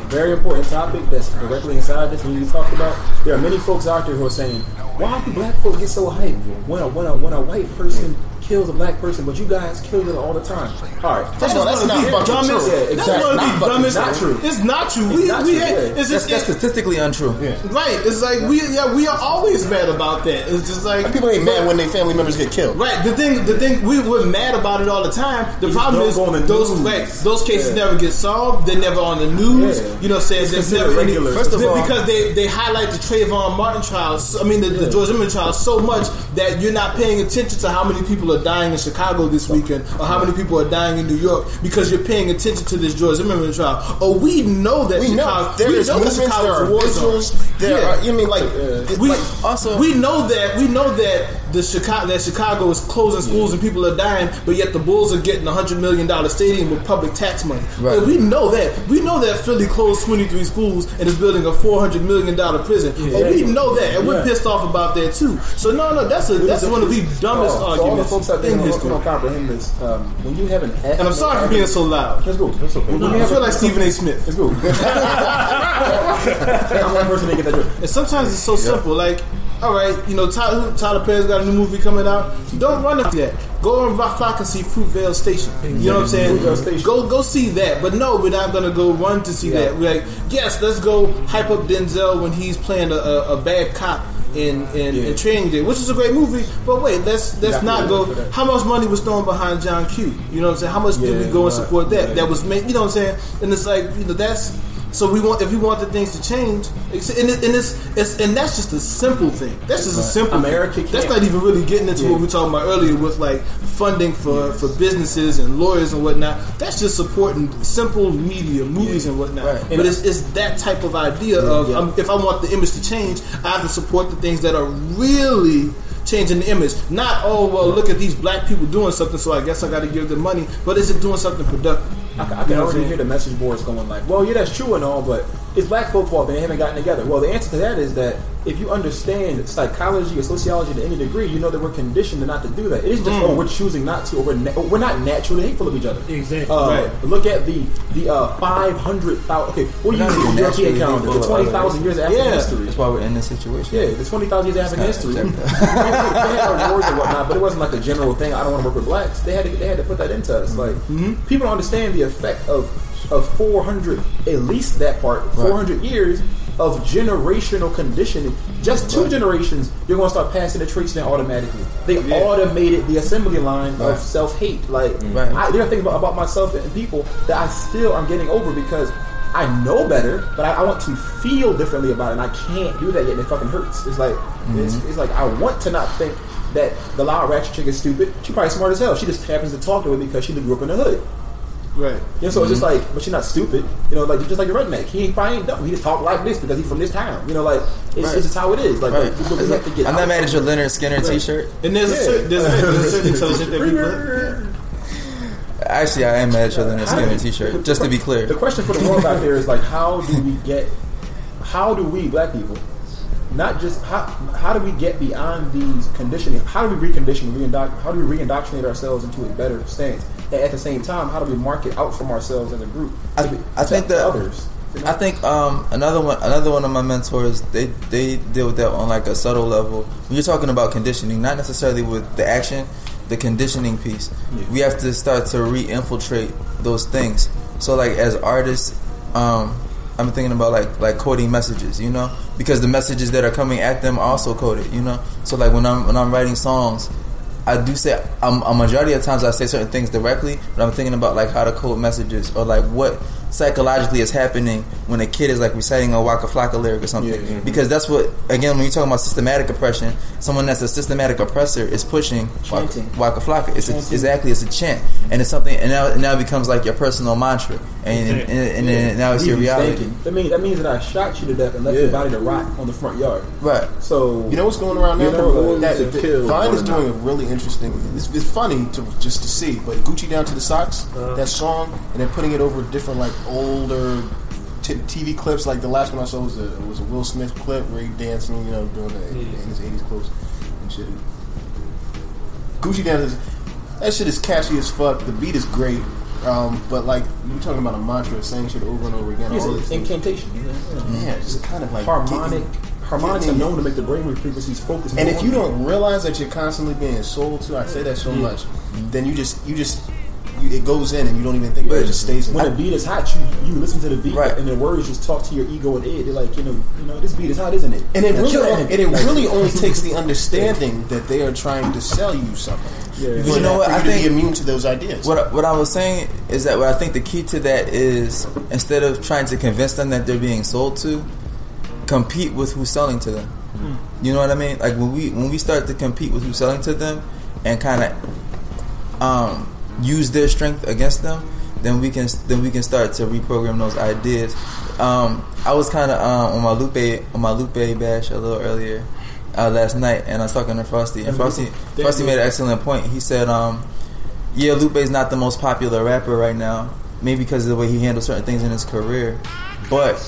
Very important topic that's directly inside this we talked about. There are many folks out there who are saying, why do black folks get so hyped when a white person kills a black person, but you guys kill them all the time. All right, first of all, that's not fucking true. That's one of the dumbest. Not true. It's not true. That's statistically untrue. Yeah. Right. It's like we are always mad about that. It's just like people ain't mad when their family members get killed. Right. The thing we're mad about it all the time. The problem is those cases never get solved. They're never on the news. You know, says they're never regular. First of all, because they highlight the Trayvon Martin trial. I mean, the George Zimmerman trial so much that you're not paying attention to how many people are dying in Chicago this weekend or how many people are dying in New York because you're paying attention to this George Zimmerman trial. Oh, we know that Chicago Chicago is closing schools and people are dying, but yet the Bulls are getting $100 million stadium with public tax money. Right. Like, we know that Philly closed 23 schools and is building a $400 million prison. Yeah. But we know that, and we're pissed off about that too. So no, that's one of the dumbest arguments. All the folks out there don't comprehend this. When you have an act, and I'm sorry for being so loud. Let's go. That's okay. I feel like Stephen A. Smith. Let's go. I'm one person that get that joke. And sometimes it's so simple, like. Alright, you know, Tyler Perry's got a new movie coming out. Don't run into that. Go on Waka Flocka and see Fruitvale Station. You know what I'm saying? Go see that. But no, we're not going to go run to see that. We're like, yes, let's go hype up Denzel when he's playing a bad cop in Training Day, which is a great movie. But wait, let's not go. How much money was thrown behind John Q? You know what I'm saying? How much did we go and support that? Yeah. That was made, you know what I'm saying? And it's like, you know, that's... So if we want the things to change, and that's just a simple thing. That's just a simple thing. That's not even really getting into what we were talking about earlier with like funding for businesses and lawyers and whatnot. That's just supporting simple media, movies and whatnot. Right. But it's that type of idea of if I want the image to change, I have to support the things that are really changing the image. Not look at these black people doing something, so I guess I got to give them money. But is it doing something productive? I can already hear the message boards going like, well, yeah, that's true and all, but it's black folk fault they haven't gotten together. Well, the answer to that is that if you understand psychology or sociology to any degree, you know that we're conditioned not to do that. It isn't just, we're choosing not to, or we're not naturally hateful of each other. Exactly. Right. Look at the 500,000, okay, what do you European calendar? The 20,000 years of African history. That's why we're in this situation. Yeah, the 20,000 years of African history. They had wars and whatnot, but it wasn't like a general thing, I don't want to work with blacks. They had to put that into us. Like, people don't understand the effect of 400, at least that part, 400 years of generational conditioning. Just 2 generations, you're going to start passing the traits down automatically. They automated the assembly line of self-hate. Like, there are things about myself and people that I still am getting over because I know better, but I want to feel differently about it, and I can't do that yet, and it fucking hurts. It's like, it's like I want to not think that the loud ratchet chick is stupid. She's probably smart as hell. She just happens to talk to it because she grew up in the hood. Right. Yeah, so it's just like, but you're not stupid. You know, like just like a redneck. He probably ain't dumb. He just talk like this because he's from this town. You know, like it's just how it is. Like, like to get I'm not mad at your Leonard Skinner t-shirt. And there's a certain intelligent that people. Actually, I am mad at your Leonard Skinner t-shirt. Just to be clear, the question for the world out there is like, how do we black people, not just how do we get beyond these conditioning? How do we recondition? How do we reindoctrinate ourselves into a better stance? At the same time, how do we market out from ourselves as a group? I think that others. You know? I think another one of my mentors, they deal with that on like a subtle level. When you're talking about conditioning, not necessarily with the action, the conditioning piece. Yeah. We have to start to re-infiltrate those things. So like as artists, I'm thinking about like coding messages, you know, because the messages that are coming at them are also coded, you know. So like when I'm writing songs. I do say a majority of times I say certain things directly, but I'm thinking about like how to code messages or like what psychologically is happening when a kid is like reciting a Waka Flocka lyric or something. Because that's what, again, when you're talking about systematic oppression, someone that's a systematic oppressor is pushing Waka Flocka. It's a chant, and it's something, and now it becomes like your personal mantra, and now it's your reality. That means that I shot you to death and left your body to rot on the front yard. Right. So you know what's going around now? Vine is doing a really interesting. It's funny to see, but Gucci Down to the Socks, that song, and then putting it over different like older TV clips. Like the last one I saw was a Will Smith clip where he dancing, you know, doing in his 80s clothes and shit. Gucci dances. That shit is catchy as fuck. The beat is great, but like you're talking about a mantra, saying shit over and over again. It's an incantation. Yeah, it's kind of like harmonic. Harmonics are known to make the brainwave frequencies focus. And if you don't realize that you're constantly being sold to, I say that so much, then it goes in and you don't even think about it. It just stays in. When a beat is hot, you listen to the beat, right, and the words just talk to your ego and head. They're like, you know, this beat is hot, isn't it? And it really only takes the understanding that they are trying to sell you something. Yeah. You know what? I think immune to those ideas. What I was saying is that what I think the key to that is, instead of trying to convince them that they're being sold to, compete with who's selling to them. Mm-hmm. You know what I mean? Like when we start to compete with who's selling to them and kind of use their strength against them, then we can start to reprogram those ideas. I was kind of on my Lupe bash a little earlier last night, and I was talking to Frosty, and Frosty made an excellent point. He said, Lupe's not the most popular rapper right now, maybe because of the way he handled certain things in his career, but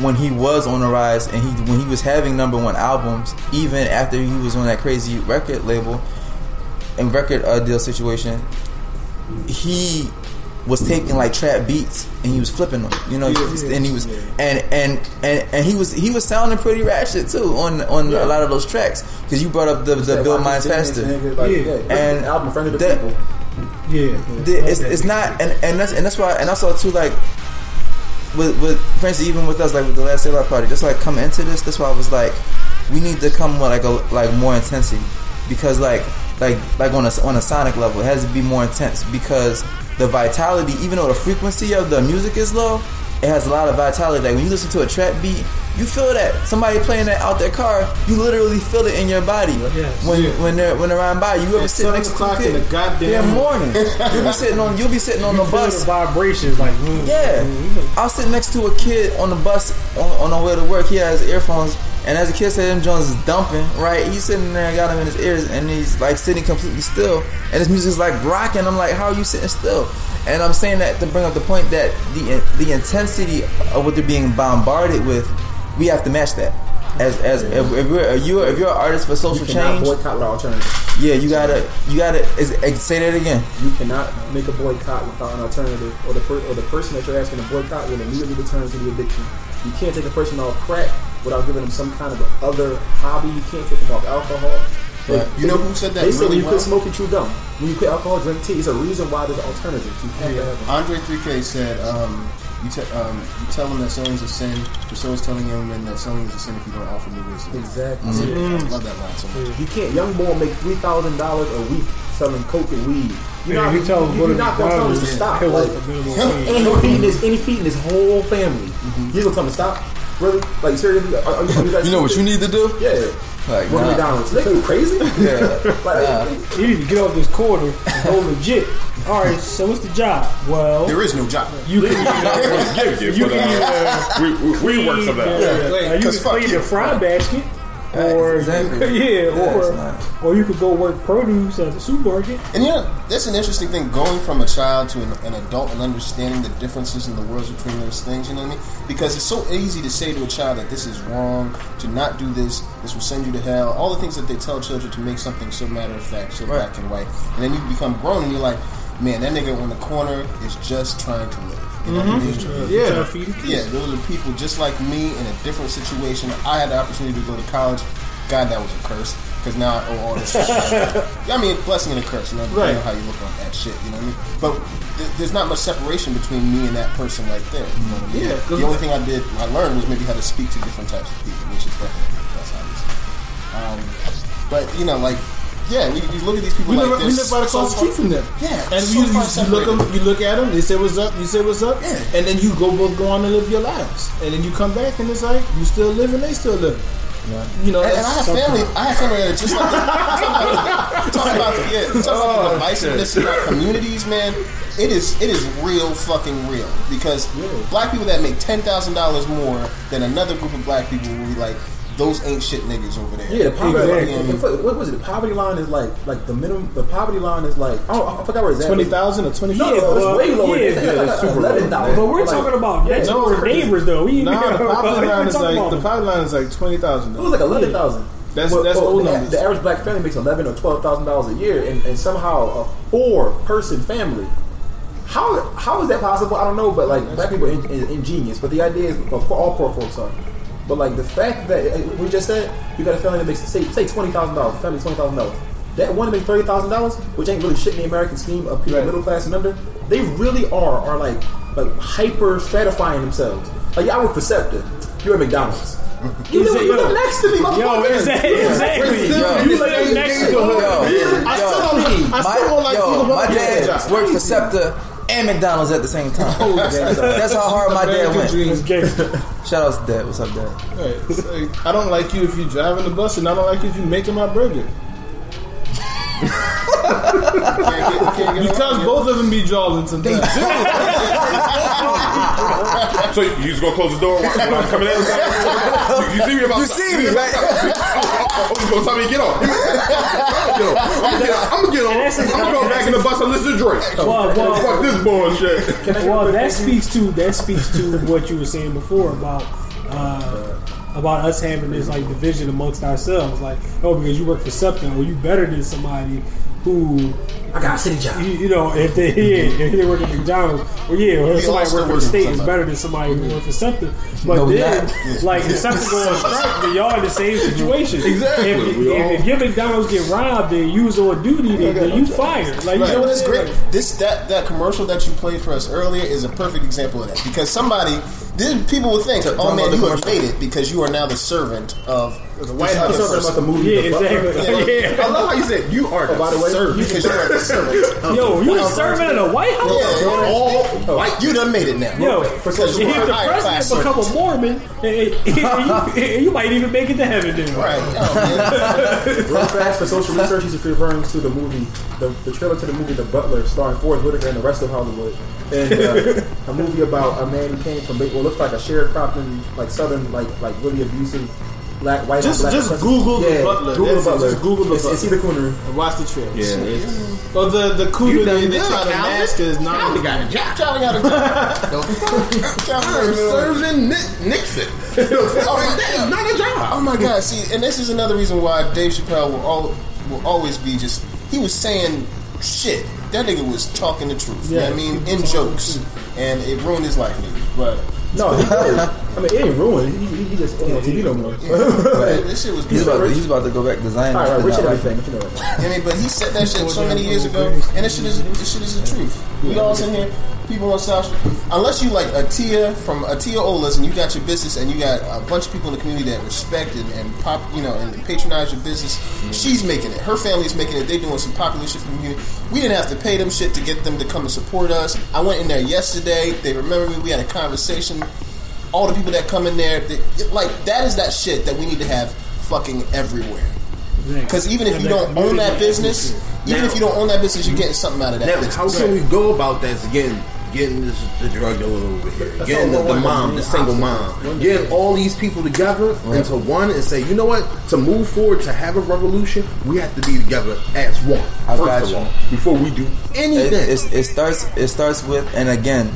when he was on the rise and when he was having number 1 albums, even after he was on that crazy record label and record deal situation, he was taking like trap beats and he was flipping them, and he was and he was sounding pretty ratchet too on a lot of those tracks, because you brought up the Build Mine Faster and album in front of the people. It's not, and that's why, and I saw too, like with Francis, even with us, like with the last Sailor Party, just like come into this. That's why I was like, we need to come with like more intensity, because like on a sonic level, it has to be more intense, because the vitality, even though the frequency of the music is low, it has a lot of vitality. Like when you listen to a trap beat, you feel that somebody playing that out their car, you literally feel it in your body. Yes. When they're riding by, you ever sit next to in the goddamn morning. You'll be sitting on the bus. The vibrations, like I'll sit next to a kid on the bus on the way to work. He has earphones, and as a kid said, them Jones is dumping. Right, he's sitting there, got him in his ears, and he's like sitting completely still, and his music's like rocking. I'm like, how are you sitting still? And I'm saying that to bring up the point that the intensity of what they're being bombarded with, we have to match that. If you're an artist for social change, you cannot boycott with alternative. Yeah, you gotta say that again. You cannot make a boycott without an alternative, or the person that you're asking to boycott will immediately return to the addiction. You can't take a person off crack without giving them some kind of other hobby. You can't take them off alcohol. Right. You know who said that? They said when you quit smoking, chew gum. When you quit alcohol, drink tea. It's a reason why there's alternatives. You have to have them. Andre 3000 said, you tell them that selling's a sin, but so is telling young men that selling is a sin if you don't offer me wisdom. Exactly. Mm-hmm. I love that line so much. You can't. Young boy make $3,000 a week selling coke and weed. You're not going to tell him to stop. Any feet in his whole family. Mm-hmm. You're going to tell him to stop? Really? Like, seriously? You know what you need to do? Yeah. Like, Ronald McDonald's, nigga, you crazy? Yeah. You need to get off this corner and go legit. All right, so what's the job? Well, there is no job. We work for that. You can clean the fry basket, or you could go work produce at the supermarket. And that's an interesting thing. Going from a child to an adult and understanding the differences in the worlds between those things. You know what I mean? Because it's so easy to say to a child that this is wrong, to not do this. This will send you to hell. All the things that they tell children to make something so matter of fact, so black and white. And then you become grown, and you're like, man, that nigga on the corner is just trying to live. You know, those are people just like me in a different situation. I had the opportunity to go to college. God, that was a curse, because now I owe all this shit. I mean, blessing and a curse. You know, depending on how you look on that shit. You know what I mean? But there's not much separation between me and that person right there. You know what I mean? Yeah. The only thing I learned was maybe how to speak to different types of people, which is definitely that's how it is. But yeah, you look at these people. We live right across the street from them. Yeah, and you look at them. They say what's up. You say what's up. Yeah. And then you go on and live your lives. And then you come back, and it's like you still living. They still living. Yeah. You know, and I have family that just like that. Talking about the divisiveness in our communities, man. It is real fucking real, because black people that make $10,000 more than another group of black people will be like, those ain't shit niggas over there. Yeah, the poverty line. What was it? The poverty line is like the minimum. The poverty line is like, I forgot where it's at. 20,000 or 25,000. No, it's way lower. It's super low. But we're talking about next door neighbors, though. The poverty line is like 20,000. It was like 11,000. That's old numbers. The average black family makes $11,000 or $12,000 a year, and somehow a 4-person family. How is that possible? I don't know, but black people are ingenious. But the idea is, all poor folks are. But like the fact that we just said, you got a felony that makes say $20,000, family $20,000. That one that makes $30,000, which ain't really shit in the American scheme of people middle class and under. They really are like hyper stratifying themselves. Like I work for SEPTA, you're at McDonald's. You live next to me, motherfucker. Yo, exactly. You live next to me. I still don't my dad worked for SEPTA and McDonald's at the same time. That's how hard my dad went. Shout out to Dad. What's up, Dad? Right. So, I don't like you if you driving the bus, and I don't like you if you making my burger. Can't get because out, both of them be jawling sometimes. They do. So you just gonna close the door when I'm coming in? You see me about? You see me, right? You gonna tell me to get on? I'm gonna get on. I'm gonna go back in the bus and listen to Drake. Fuck this bullshit. Well, that speaks to what you were saying before about us having this like division amongst ourselves, like, oh, because you work for something, or you better than somebody who I got a city job. You know, if they work at McDonald's, or yeah, or somebody working for the state is better than somebody who works for something. But no, then, like, if something goes on strike, then y'all in the same situation. Exactly. If your McDonald's get robbed and you was on duty, then you fired. Like, right. You know what's great? Like, that commercial that you played for us earlier is a perfect example of that, because people will think, oh man, you have made it because you are now the servant of the White House. About the movie, yeah, exactly. Yeah. I love how you said you are the servant because you are the servant. Yo, you the servant of the White House. Yeah, all white. You done made it now. Yo, because you are the president, become a Mormon, and you might even make it to heaven, dude. Right. Real fast for social research, he's referring to the movie, the trailer to the movie The Butler, starring Forrest Whitaker and the rest of Hollywood, and a movie about a man who came from what looks like a sharecropping, like southern, like really abusive. Black, white, just Google The Butler. Google The Butler. It's either Coonery. And watch the trip. Yeah. Or the Coonery they try to mask is not. Charlie got a job. I'm serving Nixon. That is not a job. Oh my God. See, and this is another reason why Dave Chappelle will always be just. He was saying shit. That nigga was talking the truth. Yeah. You know what I mean? In jokes. And it ruined his life, nigga. But. No, it ain't ruined. He just ain't on TV no more. This shit was beautiful. He's about to go back designing. All right, Richard, but he said that shit so many years ago, and this shit is the truth. We all sitting here, people on South Street. Unless you like Atiyah from Atiyah Ola's, and you got your business, and you got a bunch of people in the community that respect it and pop, you know, and patronize your business. She's making it. Her family's making it. They doing some popular shit for the community. We didn't have to pay them shit to get them to come and support us. I went in there yesterday. They remember me. We had a conversation. All the people that come in there, that is that shit that we need to have fucking everywhere. Because even if you don't own that business, you're getting something out of that. Now, how can we go about that? Again, getting the drug dealer over here, getting the mom, the single mom, getting all these people together into one and say, you know what? To move forward, to have a revolution, we have to be together as one. First of all, before we do anything, it starts with, and again.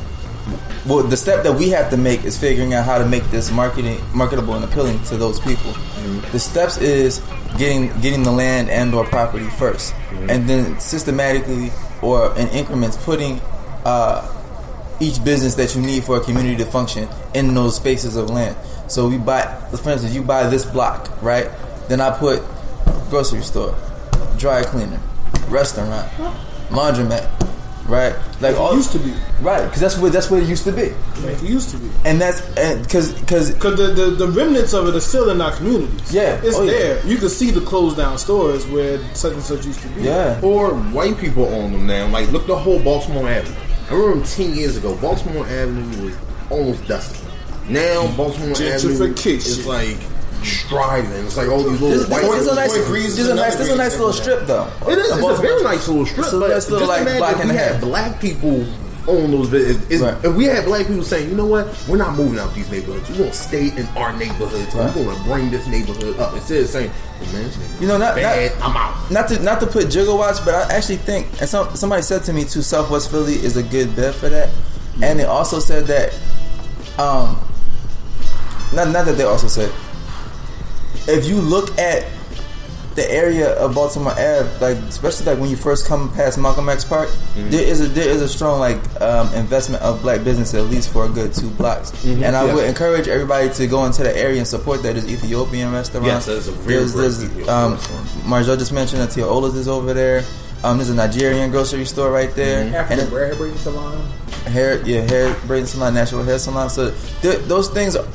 Well, the step that we have to make is figuring out how to make this marketable and appealing to those people. Mm-hmm. The steps is getting the land and or property first, mm-hmm. and then systematically or in increments putting each business that you need for a community to function in those spaces of land. So we buy, for instance, you buy this block, right? Then I put grocery store, dry cleaner, restaurant, laundromat. Right, like it used to be. Right, because that's what it used to be. Like it used to be, and that's because the remnants of it are still in our communities. Yeah, it's there. Yeah. You can see the closed down stores where such and such used to be. Yeah, or white people own them now. Like look, the whole Baltimore Avenue. I remember 10 years ago, Baltimore Avenue was almost dusty. Now Baltimore Avenue is like. Striving. It's like all these little white this is a nice little strip though. It is. It's a very nice little strip. So but just like imagine if we had black people on those businesses. Right. If we had black people saying, you know what, we're not moving out these neighborhoods. We're gonna stay in our neighborhoods. Right. We're gonna bring this neighborhood up. Instead of saying, well, man, this I'm out. Not to put gigawatts, but I actually think, and somebody said to me too, Southwest Philly is a good bed for that. Mm-hmm. And they also said that, not that they also said. If you look at the area of Baltimore Ave, like especially like when you first come past Malcolm X Park, mm-hmm. there is a strong like investment of black business at least for a good 2 blocks. Mm-hmm. And I would encourage everybody to go into the area and support that. There's Ethiopian restaurants. Yes, there's a real good Marjo just mentioned Atiyah Ola's is over there. There's a Nigerian grocery store right there. Mm-hmm. And hair braiding salon. Hair braiding salon, natural hair salon. So those things are,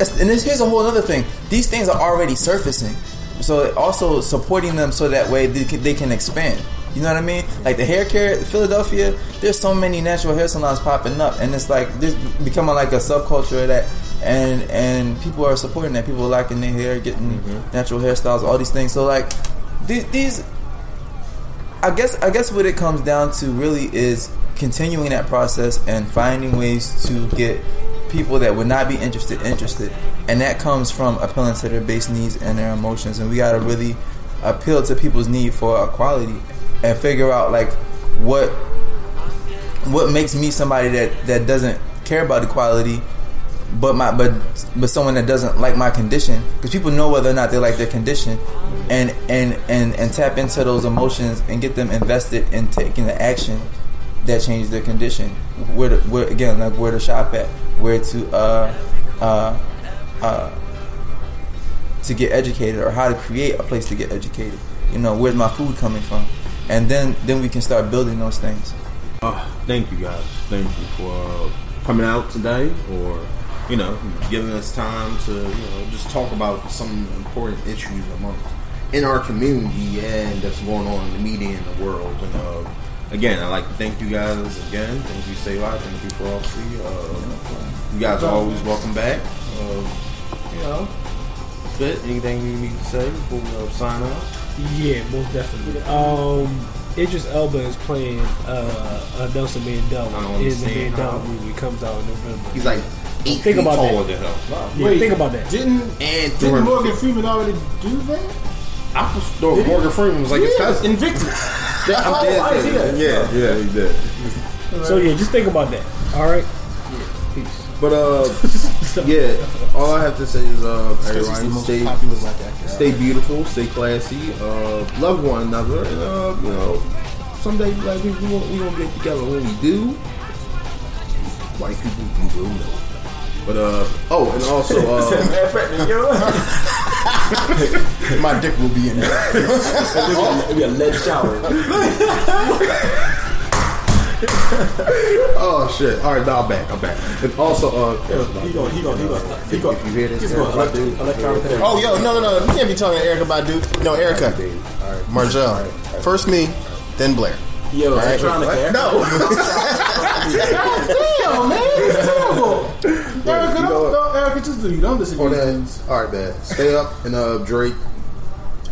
and this, here's a whole other thing. These things are already surfacing. So also supporting them so that way they can expand. You know what I mean? Like the hair care, Philadelphia, there's so many natural hair salons popping up, and it's like this becoming like a subculture of that, and people are supporting that. People are liking their hair, getting natural hairstyles, all these things. So like these, I guess what it comes down to really is continuing that process and finding ways to get people that would not be interested, and that comes from appealing to their base needs and their emotions. And we gotta really appeal to people's need for equality and figure out like what makes me somebody that doesn't care about equality, but someone that doesn't like my condition, because people know whether or not they like their condition, and tap into those emotions and get them invested in taking the action that changes their condition. Where to shop at, where to get educated, or how to create a place to get educated. You know, where's my food coming from? And then we can start building those things. Thank you guys. Thank you for coming out today, or you know, giving us time to just talk about some important issues in our community and that's going on in the media and the world. And again, I'd like to thank you guys again. Thank you, Selah. Thank you for all three. You guys are always welcome back. That's it. Anything you need to say before we sign off? Yeah, most definitely. Idris Elba is playing a Nelson Mandela in the Mandela movie. It comes out in November. He's like 8 feet taller than him. Wow. Yeah, wait, think about that. Didn't Morgan Freeman already do that? I was throwing Morgan Freeman was like his cousin. Invictus. Yeah, he did. So yeah, just think about that. Alright? Yeah, peace. But all I have to say is everyone stay beautiful, stay classy, love one another, and someday like we won't get together. When we do, white people we will know. But and also my dick will be in there. It'll be a lead shower. Oh shit! All right, now I'm back. And also, he gonna. If you hear this, Erica, oh yo, no, you can't be talking to Erica Badu. No, Erica. All right, Marjel. All right. First me, then Blair. Yo, right. Electronica. No. Damn, man, it's terrible. Erica, Erica, just do you. Don't disagree. All right, man. Stay up and Drake.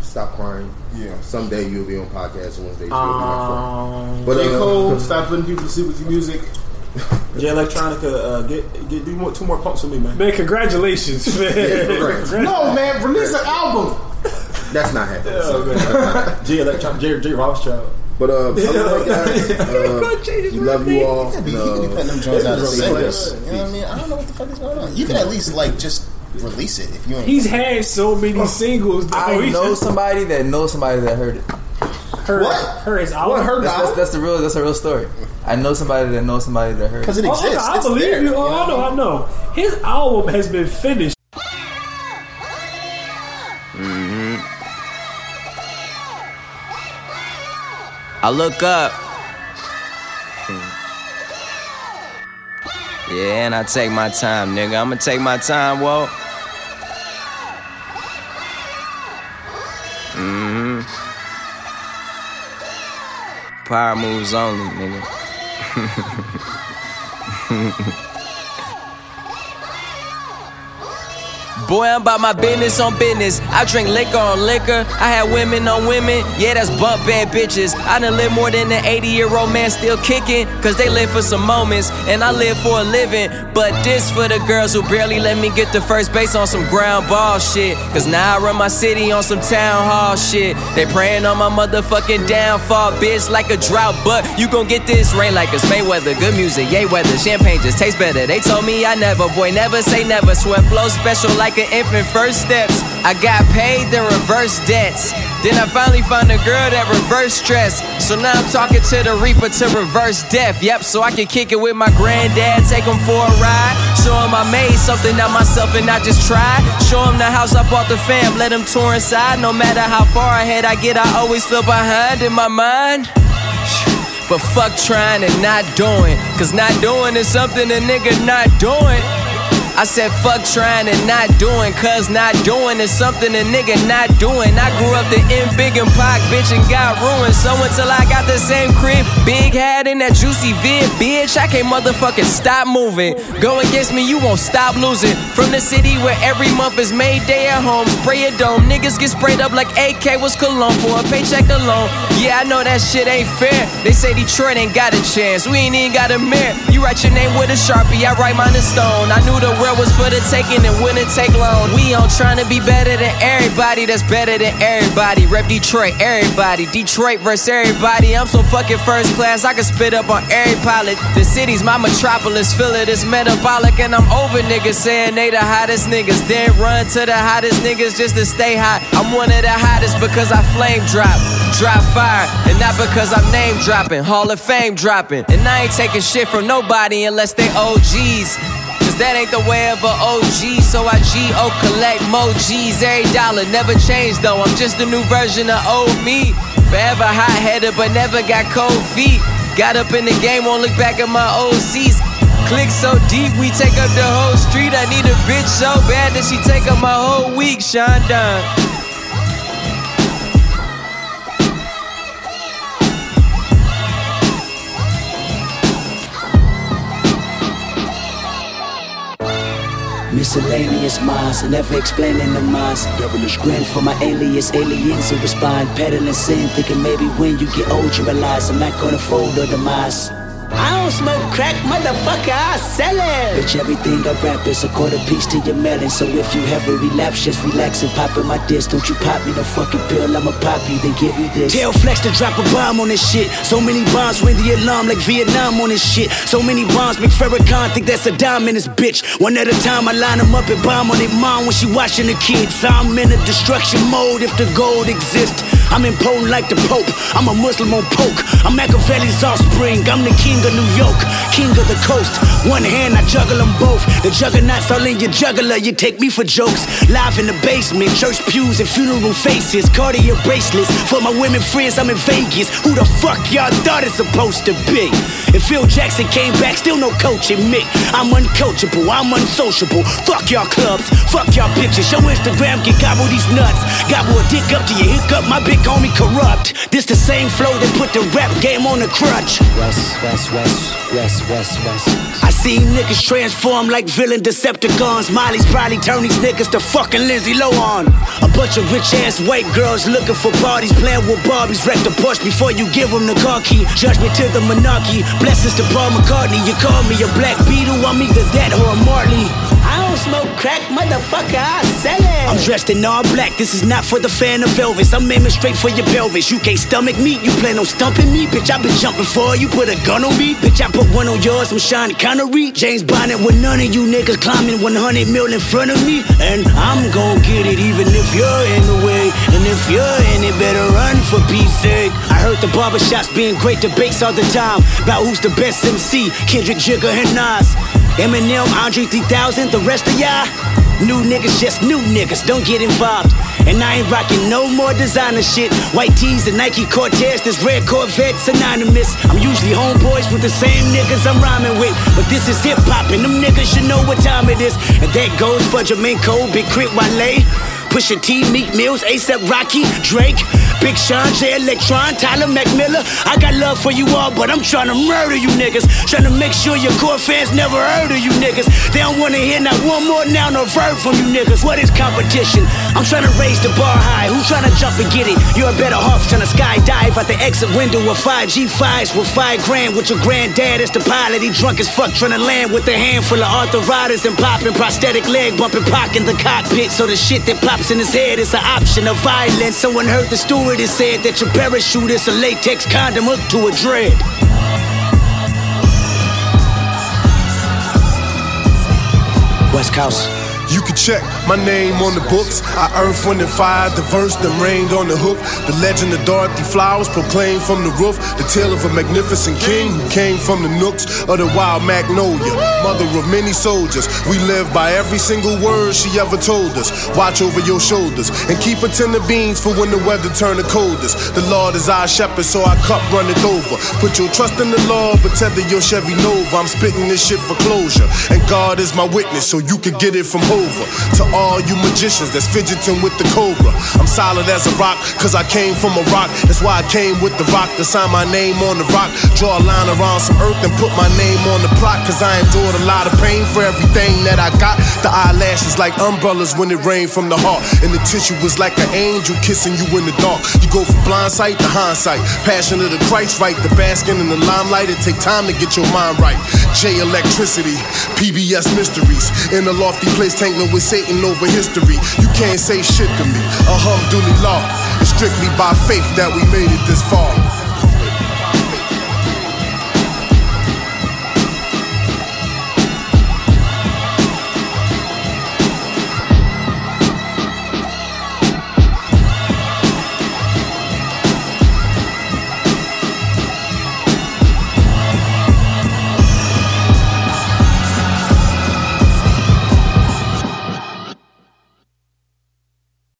Stop crying. Yeah. Someday you'll be on podcast Wednesday. J. Cole, stop letting people see with your music. Jay Electronica, get do more, 2 more pumps for me, man. Man, congratulations, man. Yeah, congrats. No, man, release an album. That's not happening. Yeah. So good. Jay Electronica, Jay Rothschild. But other guys, we love you all. Yeah, you can be putting them drones out of singles. You know what I mean? I don't know what the fuck is going on. You can at least like just release it if you. He's had so many singles. I know somebody that knows somebody that heard it. That's a real story. I know somebody that knows somebody that heard it. Because it exists. I believe there, you. I know. His album has been finished. I look up, yeah, and I take my time, nigga. I'ma take my time, whoa. Power moves only, nigga. Boy, I'm about my business on business. I drink liquor on liquor. I had women on women. Yeah, that's bump bad bitches. I done live more than an 80-year-old man still kicking. Cause they live for some moments, and I live for a living. But this for the girls who barely let me get the first base on some ground ball shit. Cause now I run my city on some town hall shit. They praying on my motherfucking downfall, bitch, like a drought. But you gon' get this rain like it's Mayweather. Good music, yay weather. Champagne just tastes better. They told me I never, boy, never say never. Swim flow special like an infant first steps. I got paid, then reversed debts. Then I finally found a girl that reversed stress. So now I'm talking to the Reaper to reverse death. Yep, so I can kick it with my granddad, take him for a ride. Show him I made something out myself and I just tried. Show him the house I bought the fam, let him tour inside. No matter how far ahead I get, I always feel behind in my mind. But fuck trying and not doing, cause not doing is something a nigga not doing. I said fuck trying and not doing, cause not doing is something a nigga not doing. I grew up to end big and Pac, bitch, and got ruined. So until I got the same crib, big hat in that juicy vid, bitch, I can't motherfucking stop moving. Go against me, you won't stop losing. From the city where every month is Mayday at home, spray a dome, niggas get sprayed up like AK was cologne for a paycheck alone. Yeah, I know that shit ain't fair. They say Detroit ain't got a chance, we ain't even got a mayor. You write your name with a Sharpie, I write mine in stone. I knew the world was for the taking and wouldn't take long. We on trying to be better than everybody that's better than everybody. Rep Detroit, everybody. Detroit versus everybody. I'm so fucking first class, I can spit up on every pilot. The city's my metropolis, feel it, it's metabolic. And I'm over niggas saying they the hottest niggas, then run to the hottest niggas just to stay hot. I'm one of the hottest because I flame drop fire, and not because I'm name dropping, Hall of Fame dropping. And I ain't taking shit from nobody unless they OGs, cause that ain't the way of an OG. So I G.O. collect more G's every dollar. Never change though, I'm just a new version of old me. Forever hot-headed but never got cold feet. Got up in the game, won't look back at my old seats. Click so deep, we take up the whole street. I need a bitch so bad that she take up my whole week. Sean Dunn. Miscellaneous minds, never explaining the minds. Devilish grin for my aliens who respond. Peddling sin, thinking maybe when you get old you realize I'm not gonna fold or demise. I don't smoke crack, motherfucker, I sell it. Bitch, everything I rap is a quarter piece to your melon. So if you have a relapse, just relax and pop in my disc. Don't you pop me no fucking pill, I'ma pop you, then give you this. Tail flex to drop a bomb on this shit. So many bombs ring the alarm like Vietnam on this shit. So many bombs make Farrakhan think that's a dime in this bitch. One at a time, I line them up and bomb on their mom when she watching the kids. I'm in a destruction mode if the gold exists. I'm in Poland like the Pope, I'm a Muslim on poke. I'm Machiavelli's offspring, I'm the king of New York, king of the coast. One hand, I juggle them both. The juggernauts all in your juggler, you take me for jokes. Live in the basement, church pews and funeral faces. Cartier bracelets, for my women friends, I'm in Vegas. Who the fuck y'all thought it's supposed to be? If Phil Jackson came back, still no coaching me. I'm uncoachable, I'm unsociable. Fuck y'all clubs, fuck y'all pictures. Your Instagram can gobble these nuts. Gobble a dick up to your hiccup, my big homie corrupt. This the same flow that put the rap game on the crutch. West. I see niggas transform like villain Decepticons. Molly's probably turn these niggas to fucking Lindsay Lohan. A bunch of rich ass white girls looking for parties, playing with Barbies. Wreck the Porsche before you give them the car key. Judgment to the monarchy, blessings to Paul McCartney. You call me a black beetle, I'm either that or a Marley. I don't smoke crack, motherfucker, I sell it. I'm dressed in all black, this is not for the fan of Elvis. I'm aiming straight for your pelvis. You can't stomach me, you plan on stumping me. Bitch, I been jumping for you, put a gun on me. Bitch, I put one on yours, I'm Sean Connery. James Bonnet with none of you niggas climbing 100 mil in front of me. And I'm gon' get it even if you're in the way. And if you're in it, better run for Pete's sake. I heard the barbershops being great debates all the time about who's the best MC, Kendrick, Jigga, and Nas. Eminem, Andre 3000, the rest of y'all. New niggas, just new niggas, don't get involved. And I ain't rocking no more designer shit. White tees and Nike Cortez, this red Corvette synonymous. I'm usually homeboys with the same niggas I'm rhyming with. But this is hip-hop and them niggas should know what time it is. And that goes for Jermaine Cole, Big K.R.I.T, Wale, Pusha T, Meek Mills, A$AP Rocky, Drake, Big Sean, Jay Electronica, Tyler McMiller. I got love for you all, but I'm trying to murder you niggas. Trying to make sure your core fans never heard of you niggas. They don't want to hear not one more noun or verb from you niggas. What is competition? I'm trying to raise the bar high. Who's trying to jump and get it? You're a better off trying to skydive out the exit window with 5G5s with $5,000 with your granddad as the pilot. He drunk as fuck trying to land with a handful of arthritis and popping prosthetic leg bumping Pac in the cockpit. So the shit that pops in his head is an option of violence. Someone heard the steward. It is said that your parachute is a latex condom hooked to a dread. West Coast. You can check my name on the books. I earned, wind, and fire, the verse then rained on the hook. The legend of Dorothy Flowers proclaimed from the roof. The tale of a magnificent king who came from the nooks of the wild magnolia. Mother of many soldiers, we live by every single word she ever told us. Watch over your shoulders and keep a tin of beans for when the weather turn the coldest. The Lord is our shepherd, so our cup runneth over. Put your trust in the Lord, but tether your Chevy Nova. I'm spitting this shit for closure, and God is my witness, so you can get it from Hova. To all you magicians that's fidgeting with the cobra, I'm solid as a rock, cause I came from a rock. That's why I came with the rock, to sign my name on the rock. Draw a line around some earth and put my name on the plot, cause I endured a lot of pain for everything that I got. The eyelashes like umbrellas when it rained from the heart, and the tissue was like an angel kissing you in the dark. You go from blindsight to hindsight, passion of the Christ right, the basking in the limelight. It take time to get your mind right. Jay Electricity, PBS Mysteries, in a lofty place tangling with Satan over history. You can't say shit to me, a hum duly law. It's strictly by faith that we made it this far.